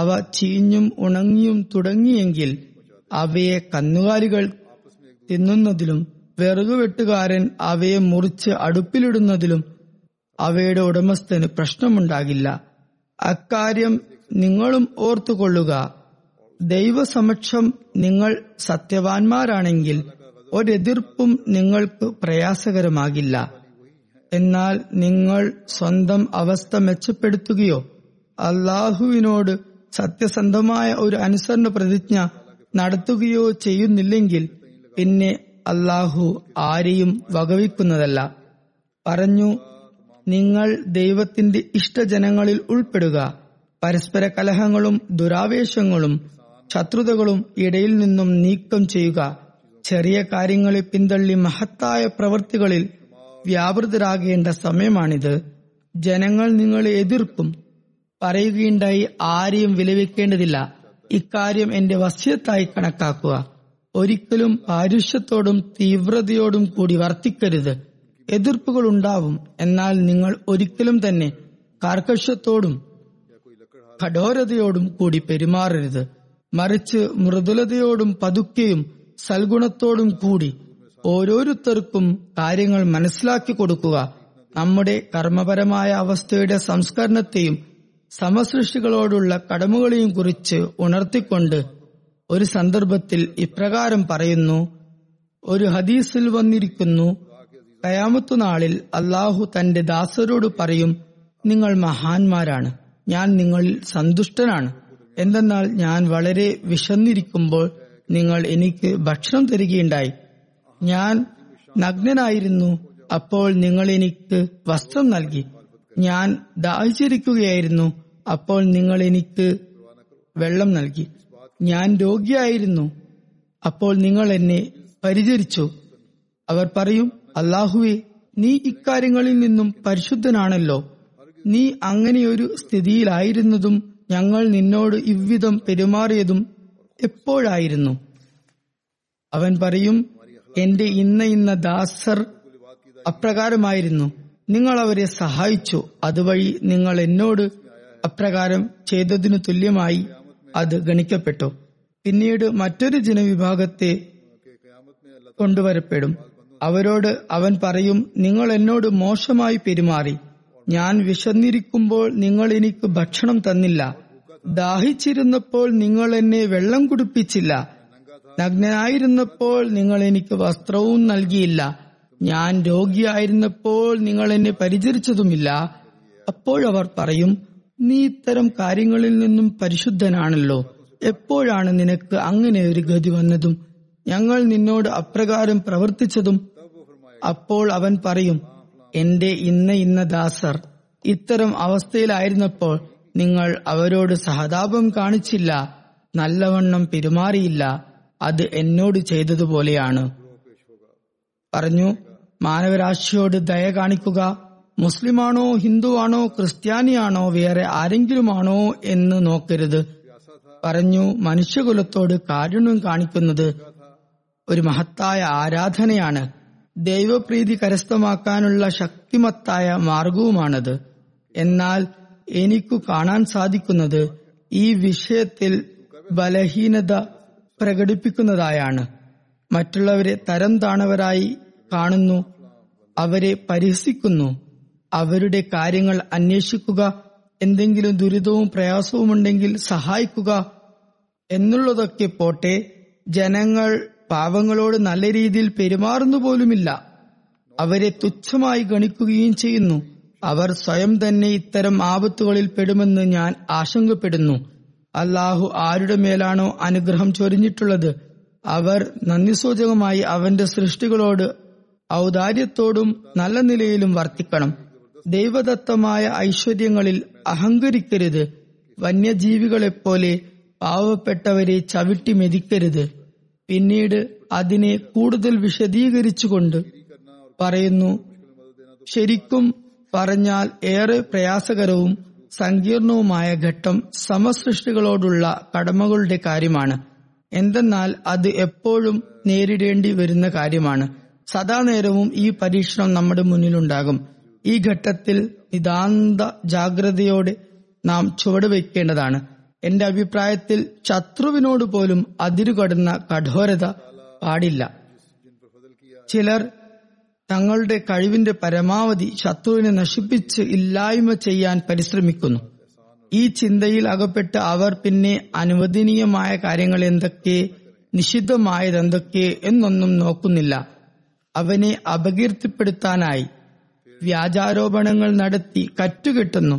അവ ചീഞ്ഞും ഉണങ്ങിയും തുടങ്ങിയെങ്കിൽ, അവയെ കന്നുകാലികൾ തിന്നുന്നതിലും വിറകുവെട്ടുകാരൻ അവയെ മുറിച്ച് അടുപ്പിലിടുന്നതിലും അവയുടെ ഉടമസ്ഥന് പ്രശ്നമുണ്ടാകില്ല. അക്കാര്യം നിങ്ങളും ഓർത്തുകൊള്ളുക. ദൈവസമക്ഷം നിങ്ങൾ സത്യവാൻമാരാണെങ്കിൽ ഒരെതിർപ്പും നിങ്ങൾക്ക് പ്രയാസകരമാകില്ല. എന്നാൽ നിങ്ങൾ സ്വന്തം അവസ്ഥ മെച്ചപ്പെടുത്തുകയോ അള്ളാഹുവിനോട് സത്യസന്ധമായ ഒരു അനുസരണ പ്രതിജ്ഞ നടത്തുകയോ ചെയ്യുന്നില്ലെങ്കിൽ പിന്നെ അള്ളാഹു ആരെയും വകവയ്ക്കുന്നതല്ല. പറഞ്ഞു, നിങ്ങൾ ദൈവത്തിന്റെ ഇഷ്ടജനങ്ങളിൽ ഉൾപ്പെടുക. പരസ്പര കലഹങ്ങളും ദുരാവേശങ്ങളും ശത്രുതകളും ഇടയിൽ നിന്നും നീക്കം ചെയ്യുക. ചെറിയ കാര്യങ്ങളെ പിന്തള്ളി മഹത്തായ പ്രവൃത്തികളിൽ വ്യാപൃതരാകേണ്ട സമയമാണിത്. ജനങ്ങൾ നിങ്ങളെ എതിർക്കും. പറയുകയുണ്ടായി, ആരെയും വിലവെക്കേണ്ടതില്ല. ഇക്കാര്യം എന്റെ വസിയത്തായി കണക്കാക്കുക. ഒരിക്കലും പാരുഷ്യത്തോടും തീവ്രതയോടും കൂടി വർത്തിക്കരുത്. എതിർപ്പുകൾ ഉണ്ടാവും, എന്നാൽ നിങ്ങൾ ഒരിക്കലും തന്നെ കാർക്കശ്യത്തോടും കഠോരതയോടും കൂടി പെരുമാറരുത്. മറിച്ച് മൃദുലതയോടും പതുക്കെയും സൽഗുണത്തോടും കൂടി ഓരോരുത്തർക്കും കാര്യങ്ങൾ മനസ്സിലാക്കി കൊടുക്കുക. നമ്മുടെ കർമ്മപരമായ അവസ്ഥയുടെ സംസ്കരണത്തെയും സമസൃഷ്ടികളോടുള്ള കടമകളെയും കുറിച്ച് ഉണർത്തിക്കൊണ്ട് ഒരു സന്ദർഭത്തിൽ ഇപ്രകാരം പറയുന്നു. ഒരു ഹദീസിൽ വന്നിരിക്കുന്നു, ഖിയാമത്തു നാളിൽ അള്ളാഹു തന്റെ ദാസരോട് പറയും, നിങ്ങൾ മഹാന്മാരാണ്, ഞാൻ നിങ്ങളിൽ സന്തുഷ്ടനാണ്. എന്തെന്നാൽ ഞാൻ വളരെ വിശന്നിരിക്കുമ്പോൾ നിങ്ങൾ എനിക്ക് ഭക്ഷണം തരികയുണ്ടായി. ഞാൻ നഗ്നനായിരുന്നു, അപ്പോൾ നിങ്ങൾ എനിക്ക് വസ്ത്രം നൽകി. ഞാൻ ദാഹിച്ചിരിക്കുകയായിരുന്നു, അപ്പോൾ നിങ്ങൾ എനിക്ക് വെള്ളം നൽകി. ഞാൻ രോഗിയായിരുന്നു, അപ്പോൾ നിങ്ങൾ എന്നെ പരിചരിച്ചു. അവർ പറയും, അല്ലാഹുവേ, നീ ഇക്കാര്യങ്ങളിൽ നിന്നും പരിശുദ്ധനാണല്ലോ. നീ അങ്ങനെയൊരു സ്ഥിതിയിലായിരുന്നതും ഞങ്ങൾ നിന്നോട് ഇവ്വിധം പെരുമാറിയതും എപ്പോഴായിരുന്നു? അവൻ പറയും, എന്റെ ഇന്ന ഇന്ന ദാസർ അപ്രകാരമായിരുന്നു. നിങ്ങൾ അവരെ സഹായിച്ചു. അതുവഴി നിങ്ങൾ എന്നോട് അപ്രകാരം ചെയ്തതിനു തുല്യമായി അത് ഗണിക്കപ്പെട്ടു. പിന്നീട് മറ്റൊരു ജനവിഭാഗത്തെ കൊണ്ടുവരപ്പെടും. അവരോട് അവൻ പറയും, നിങ്ങൾ എന്നോട് മോശമായി പെരുമാറി. ഞാൻ വിശന്നിരിക്കുമ്പോൾ നിങ്ങൾ എനിക്ക് ഭക്ഷണം തന്നില്ല. ദാഹിച്ചിരുന്നപ്പോൾ നിങ്ങൾ എന്നെ വെള്ളം കുടിപ്പിച്ചില്ല. നഗ്നനായിരുന്നപ്പോൾ നിങ്ങൾ എനിക്ക് വസ്ത്രവും നൽകിയില്ല. ഞാൻ രോഗിയായിരുന്നപ്പോൾ നിങ്ങൾ എന്നെ പരിചരിച്ചതുമില്ല. അപ്പോഴവർ പറയും, നീ ഇത്തരം കാര്യങ്ങളിൽ നിന്നും പരിശുദ്ധനാണല്ലോ. എപ്പോഴാണ് നിനക്ക് അങ്ങനെ ഒരു ഗതി വന്നതും ഞങ്ങൾ നിന്നോട് അപ്രകാരം പ്രവർത്തിച്ചതും? അപ്പോൾ അവൻ പറയും, എന്റെ ഇന്ന ഇന്ന ദാസർ ഇത്തരം അവസ്ഥയിലായിരുന്നപ്പോൾ നിങ്ങൾ അവരോട് സഹതാപം കാണിച്ചില്ല, നല്ലവണ്ണം പെരുമാറിയില്ല. അത് എന്നോട് ചെയ്തതുപോലെയാണ്. പറഞ്ഞു, മാനവരാശിയോട് ദയ കാണിക്കുക. മുസ്ലിമാണോ, ഹിന്ദുവാണോ, ക്രിസ്ത്യാനിയാണോ, വേറെ ആരെങ്കിലുമാണോ എന്ന് നോക്കരുത്. പറഞ്ഞു, മനുഷ്യകുലത്തോട് കാരുണ്യം കാണിക്കുന്നത് ഒരു മഹത്തായ ആരാധനയാണ്. ദൈവപ്രീതി കരസ്ഥമാക്കാനുള്ള ശക്തിമത്തായ മാർഗവുമാണത്. എന്നാൽ എനിക്കു കാണാൻ സാധിക്കുന്നത് ഈ വിഷയത്തിൽ ബലഹീനത പ്രകടിപ്പിക്കുന്നതായാണ്. മറ്റുള്ളവരെ തരം താണവരായി കാണുന്നു, അവരെ പരിഹസിക്കുന്നു. അവരുടെ കാര്യങ്ങൾ അന്വേഷിക്കുക, എന്തെങ്കിലും ദുരിതവും പ്രയാസവുമുണ്ടെങ്കിൽ സഹായിക്കുക എന്നുള്ളതൊക്കെ പോട്ടെ, ജനങ്ങൾ പാവങ്ങളോട് നല്ല രീതിയിൽ പെരുമാറുന്നു പോലുമില്ല. അവരെ തുച്ഛമായി ഗണിക്കുകയും ചെയ്യുന്നു. അവർ സ്വയം തന്നെ ഇത്തരം ആപത്തുകളിൽ പെടുമെന്ന് ഞാൻ ആശങ്കപ്പെടുന്നു. അല്ലാഹു ആരുടെ മേലാണോ അനുഗ്രഹം ചൊരിഞ്ഞിട്ടുള്ളത് അവർ നന്ദിസൂചകമായി അവന്റെ സൃഷ്ടികളോട് ഔദാര്യത്തോടും നല്ല നിലയിലും വർത്തിക്കണം. ദൈവദത്തമായ ഐശ്വര്യങ്ങളിൽ അഹങ്കരിക്കരുത്. വന്യജീവികളെപ്പോലെ പാവപ്പെട്ടവരെ ചവിട്ടി മെതിക്കരുത്. പിന്നീട് അതിനെ കൂടുതൽ വിശദീകരിച്ചുകൊണ്ട് പറയുന്നു, ശരിക്കും പറഞ്ഞാൽ ഏറെ പ്രയാസകരവും സങ്കീർണവുമായ ഘട്ടം സമസൃഷ്ടികളോടുള്ള കടമകളുടെ കാര്യമാണ്. എന്തെന്നാൽ അത് എപ്പോഴും നേരിടേണ്ടി വരുന്ന കാര്യമാണ്. സദാ നേരവും ഈ പരീക്ഷണം നമ്മുടെ മുന്നിലുണ്ടാകും. ഈ ഘട്ടത്തിൽ നിതാന്ത ജാഗ്രതയോടെ നാം ചുവടുവെക്കേണ്ടതാണ്. എന്റെ അഭിപ്രായത്തിൽ ശത്രുവിനോട് പോലും അതിരുകടന്ന കഠോരത പാടില്ല. ചിലർ തങ്ങളുടെ കഴിവിന്റെ പരമാവധി ശത്രുവിനെ നശിപ്പിച്ച് ഇല്ലായ്മ ചെയ്യാൻ പരിശ്രമിക്കുന്നു. ഈ ചിന്തയിൽ അകപ്പെട്ട് അവർ പിന്നെ അനുവദനീയമായ കാര്യങ്ങൾ എന്തൊക്കെ, നിഷിദ്ധമായത് എന്തൊക്കെ എന്നൊന്നും നോക്കുന്നില്ല. അവനെ അപകീർത്തിപ്പെടുത്താനായി വ്യാജാരോപണങ്ങൾ നടത്തി കറ്റുകെട്ടുന്നു,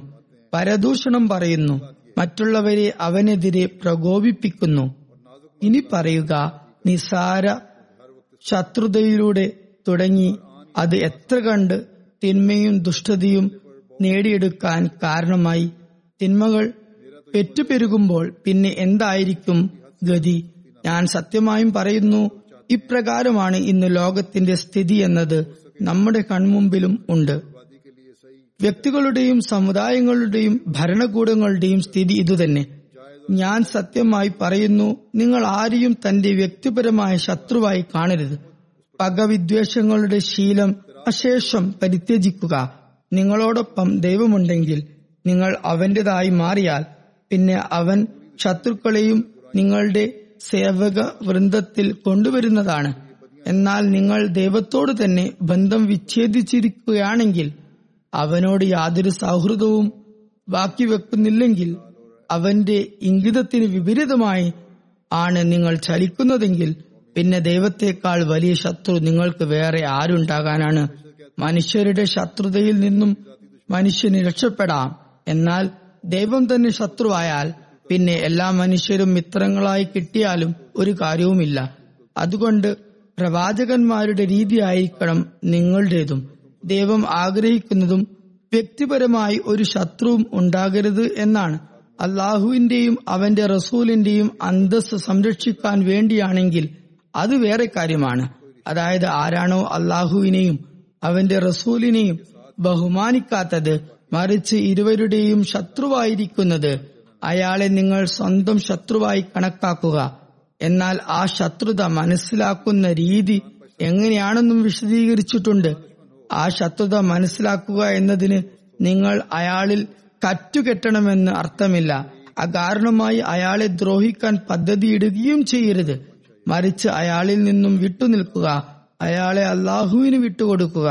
പരദൂഷണം പറയുന്നു, മറ്റുള്ളവരെ അവനെതിരെ പ്രകോപിപ്പിക്കുന്നു. ഇനി പറയുക, നിസാര ശത്രുതയിലൂടെ തുടങ്ങി അത് എത്ര കണ്ട് തിന്മയും ദുഷ്ടതയും നേടിയെടുക്കാൻ കാരണമായി. തിന്മകൾ പെറ്റുപെരുകുമ്പോൾ പിന്നെ എന്തായിരിക്കും ഗതി? ഞാൻ സത്യമായും പറയുന്നു, ഇപ്രകാരമാണ് ഇന്ന് ലോകത്തിന്റെ സ്ഥിതി എന്നത് നമ്മുടെ കൺമുമ്പിലും ഉണ്ട്. വ്യക്തികളുടെയും സമുദായങ്ങളുടെയും ഭരണകൂടങ്ങളുടെയും സ്ഥിതി ഇതുതന്നെ. ഞാൻ സത്യമായി പറയുന്നു, നിങ്ങൾ ആരെയും തന്റെ വ്യക്തിപരമായ ശത്രുവായി കാണരുത്. പകവിദ്വേഷങ്ങളുടെ ശീലം അശേഷം പരിത്യജിക്കുക. നിങ്ങളോടൊപ്പം ദൈവമുണ്ടെങ്കിൽ നിങ്ങൾ അവന്റേതായി മാറിയാൽ പിന്നെ അവൻ ശത്രുക്കളെയും നിങ്ങളുടെ സേവക വൃന്ദത്തിൽ കൊണ്ടുവരുന്നതാണ്. എന്നാൽ നിങ്ങൾ ദൈവത്തോട് തന്നെ ബന്ധം വിച്ഛേദിച്ചിരിക്കുകയാണെങ്കിൽ, അവനോട് യാതൊരു സൗഹൃദവും ബാക്കി വെക്കുന്നില്ലെങ്കിൽ, അവന്റെ ഇംഗിതത്തിന് വിപരീതമായി ആണ് നിങ്ങൾ ചലിക്കുന്നതെങ്കിൽ പിന്നെ ദൈവത്തെക്കാൾ വലിയ ശത്രു നിങ്ങൾക്ക് വേറെ ആരുണ്ടാകാനാണ്? മനുഷ്യരുടെ ശത്രുതയിൽ നിന്നും മനുഷ്യന് രക്ഷപ്പെടാം. എന്നാൽ ദൈവം തന്നെ ശത്രുവായാൽ പിന്നെ എല്ലാ മനുഷ്യരും മിത്രങ്ങളായി കിട്ടിയാലും ഒരു കാര്യവുമില്ല. അതുകൊണ്ട് പ്രവാചകന്മാരുടെ രീതിയായിരിക്കണം നിങ്ങളുടേതും. ദൈവം ആഗ്രഹിക്കുന്നതും വ്യക്തിപരമായി ഒരു ശത്രുവും ഉണ്ടാകരുത് എന്നാണ്. അല്ലാഹുവിന്റെയും അവന്റെ റസൂലിന്റെയും അന്തസ്സ് സംരക്ഷിക്കാൻ വേണ്ടിയാണെങ്കിൽ അത് വേറെ കാര്യമാണ്. അതായത് ആരാണോ അള്ളാഹുവിനെയും അവന്റെ റസൂലിനെയും ബഹുമാനിക്കാത്തത്, മറിച്ച് ഇരുവരുടെയും ശത്രുവായിരിക്കുന്നത്, അയാളെ നിങ്ങൾ സ്വന്തം ശത്രുവായി കണക്കാക്കുക. എന്നാൽ ആ ശത്രുത മനസ്സിലാക്കുന്ന രീതി എങ്ങനെയാണെന്നും വിശദീകരിച്ചിട്ടുണ്ട്. ആ ശത്രുത മനസ്സിലാക്കുക എന്നതിന് നിങ്ങൾ അയാളിൽ കറ്റുകെട്ടണമെന്ന് അർത്ഥമില്ല. അകാരണമായി അയാളെ ദ്രോഹിക്കാൻ പദ്ധതിയിടുകയും ചെയ്യരുത്, മറിച്ച് അയാളിൽ നിന്നും വിട്ടുനിൽക്കുക, അയാളെ അള്ളാഹുവിന് വിട്ടുകൊടുക്കുക.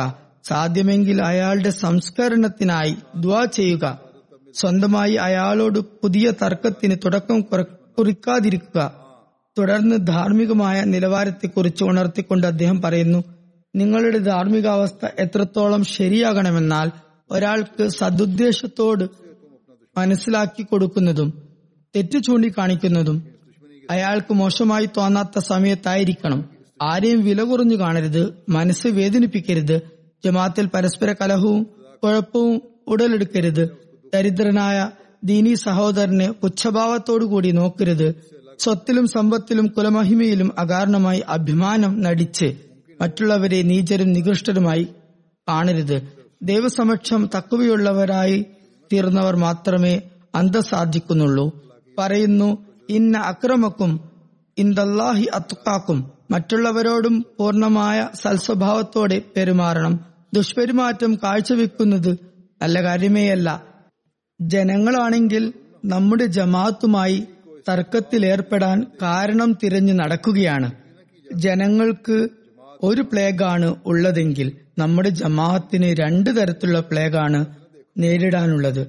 സാധ്യമെങ്കിൽ അയാളുടെ സംസ്കരണത്തിനായി ദുആ ചെയ്യുക. സ്വന്തമായി അയാളോട് പുതിയ തർക്കത്തിന് തുടക്കം കുറിക്കാതിരിക്കുക. തുടർന്ന് ധാർമ്മികമായ നിലവാരത്തെക്കുറിച്ച് ഉണർത്തിക്കൊണ്ട് അദ്ദേഹം പറയുന്നു, നിങ്ങളുടെ ധാർമ്മികാവസ്ഥ എത്രത്തോളം ശരിയാകണമെന്നാൽ ഒരാൾക്ക് സദുദ്ദേശത്തോട് മനസ്സിലാക്കി കൊടുക്കുന്നതും തെറ്റ് ചൂണ്ടിക്കാണിക്കുന്നതും അയാൾക്ക് മോശമായി തോന്നാത്ത സമയത്തായിരിക്കണം. ആരെയും വില കുറഞ്ഞു കാണരുത്, മനസ്സ് വേദനിപ്പിക്കരുത്, ജമാത്തിൽ പരസ്പര കലഹവും കുഴപ്പവും ഉടലെടുക്കരുത്, ദരിദ്രനായ ദീനീ സഹോദരനെ പുച്ഛഭാവത്തോടു കൂടി നോക്കരുത്, സ്വത്തിലും സമ്പത്തിലും കുലമഹിമയിലും അകാരണമായി അഭിമാനം നടിച്ച് മറ്റുള്ളവരെ നീചരും നികൃഷ്ടരുമായി കാണരുത്. ദൈവസമക്ഷം തക്വയുള്ളവരായി തീർന്നവർ മാത്രമേ അന്തസാധിക്കുന്നുള്ളൂ. പറയുന്നു, ഇന്ന അക്രമക്കും ഇന്ദല്ലാഹി അത്ഖാക്കും. മറ്റുള്ളവരോടും പൂർണമായ സൽസ്വഭാവത്തോടെ പെരുമാറണം. ദുഷ്പെരുമാറ്റം കാഴ്ചവെക്കുന്നത് നല്ല കാര്യമേയല്ല. ജനങ്ങളാണെങ്കിൽ നമ്മുടെ ജമാഅത്തുമായി തർക്കത്തിലേർപ്പെടാൻ കാരണം തിരഞ്ഞു നടക്കുകയാണ്. ജനങ്ങൾക്ക് ഒരു പ്ലേഗാണ് ഉള്ളതെങ്കിൽ നമ്മുടെ ജമാഅത്തിന് രണ്ടു തരത്തിലുള്ള പ്ലേഗാണ് നേരിടാനുള്ളത്.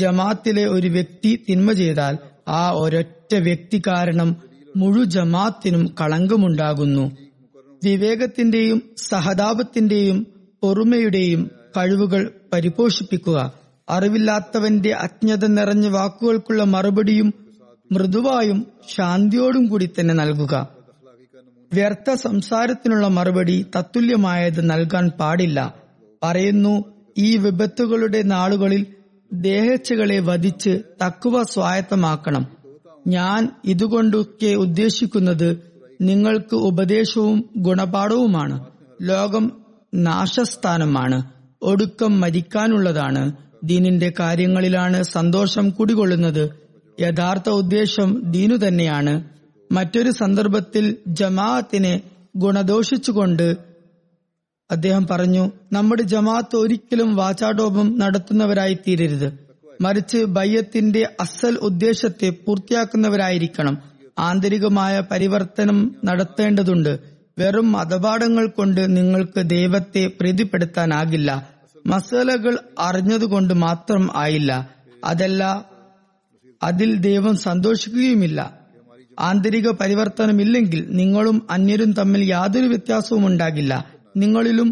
ജമാഅത്തിലെ ഒരു വ്യക്തി തിന്മ ചെയ്താൽ ആ ഒരൊറ്റ വ്യക്തി കാരണം മുഴു ജമാഅത്തിനും കളങ്കമുണ്ടാകുന്നു. വിവേകത്തിന്റെയും സഹതാപത്തിന്റെയും പൊറുമയുടെയും കഴിവുകൾ പരിപോഷിപ്പിക്കുക. അറിവില്ലാത്തവന്റെ അജ്ഞത നിറഞ്ഞ വാക്കുകൾക്കുള്ള മറുപടിയും മൃദുവായും ശാന്തിയോടും കൂടി തന്നെ നൽകുക. വ്യർത്ഥ സംസാരത്തിനുള്ള മറുപടി തത്തുല്യമായത് നൽകാൻ പാടില്ല. പറയുന്നു, ഈ വിപത്തുകളുടെ നാളുകളിൽ ദേഹേച്ഛകളെ വധിച്ച് തഖ്വ സ്വായത്തമാക്കണം. ഞാൻ ഇതുകൊണ്ടൊക്കെ ഉദ്ദേശിക്കുന്നത് നിങ്ങൾക്ക് ഉപദേശവും ഗുണപാഠവുമാണ്. ലോകം നാശസ്ഥാനമാണ്, ഒടുക്കം മരിക്കാനുള്ളതാണ്. ദീനിന്റെ കാര്യങ്ങളിലാണ് സന്തോഷം കുടികൊള്ളുന്നത്. യഥാർത്ഥ ഉദ്ദേശം ദീനു തന്നെയാണ്. മറ്റൊരു സന്ദർഭത്തിൽ ജമാഅത്തിനെ ഗുണദോഷിച്ചുകൊണ്ട് അദ്ദേഹം പറഞ്ഞു, നമ്മുടെ ജമാഅത്ത് ഒരിക്കലും വാചാടോപം നടത്തുന്നവരായി തീരരുത്, മറിച്ച് ബയ്യത്തിന്റെ അസൽ ഉദ്ദേശത്തെ പൂർത്തിയാക്കുന്നവരായിരിക്കണം. ആന്തരികമായ പരിവർത്തനം നടത്തേണ്ടതുണ്ട്. വെറും മതപാഠങ്ങൾ കൊണ്ട് നിങ്ങൾക്ക് ദൈവത്തെ പ്രീതിപ്പെടുത്താനാകില്ല. മസാലകൾ അറിഞ്ഞതുകൊണ്ട് മാത്രം ആയില്ല, അതല്ല അതിൽ ദൈവം സന്തോഷിക്കുകയുമില്ല. ആന്തരിക പരിവർത്തനമില്ലെങ്കിൽ നിങ്ങളും അന്യരും തമ്മിൽ യാതൊരു വ്യത്യാസവും ഉണ്ടാകില്ല. നിങ്ങളിലും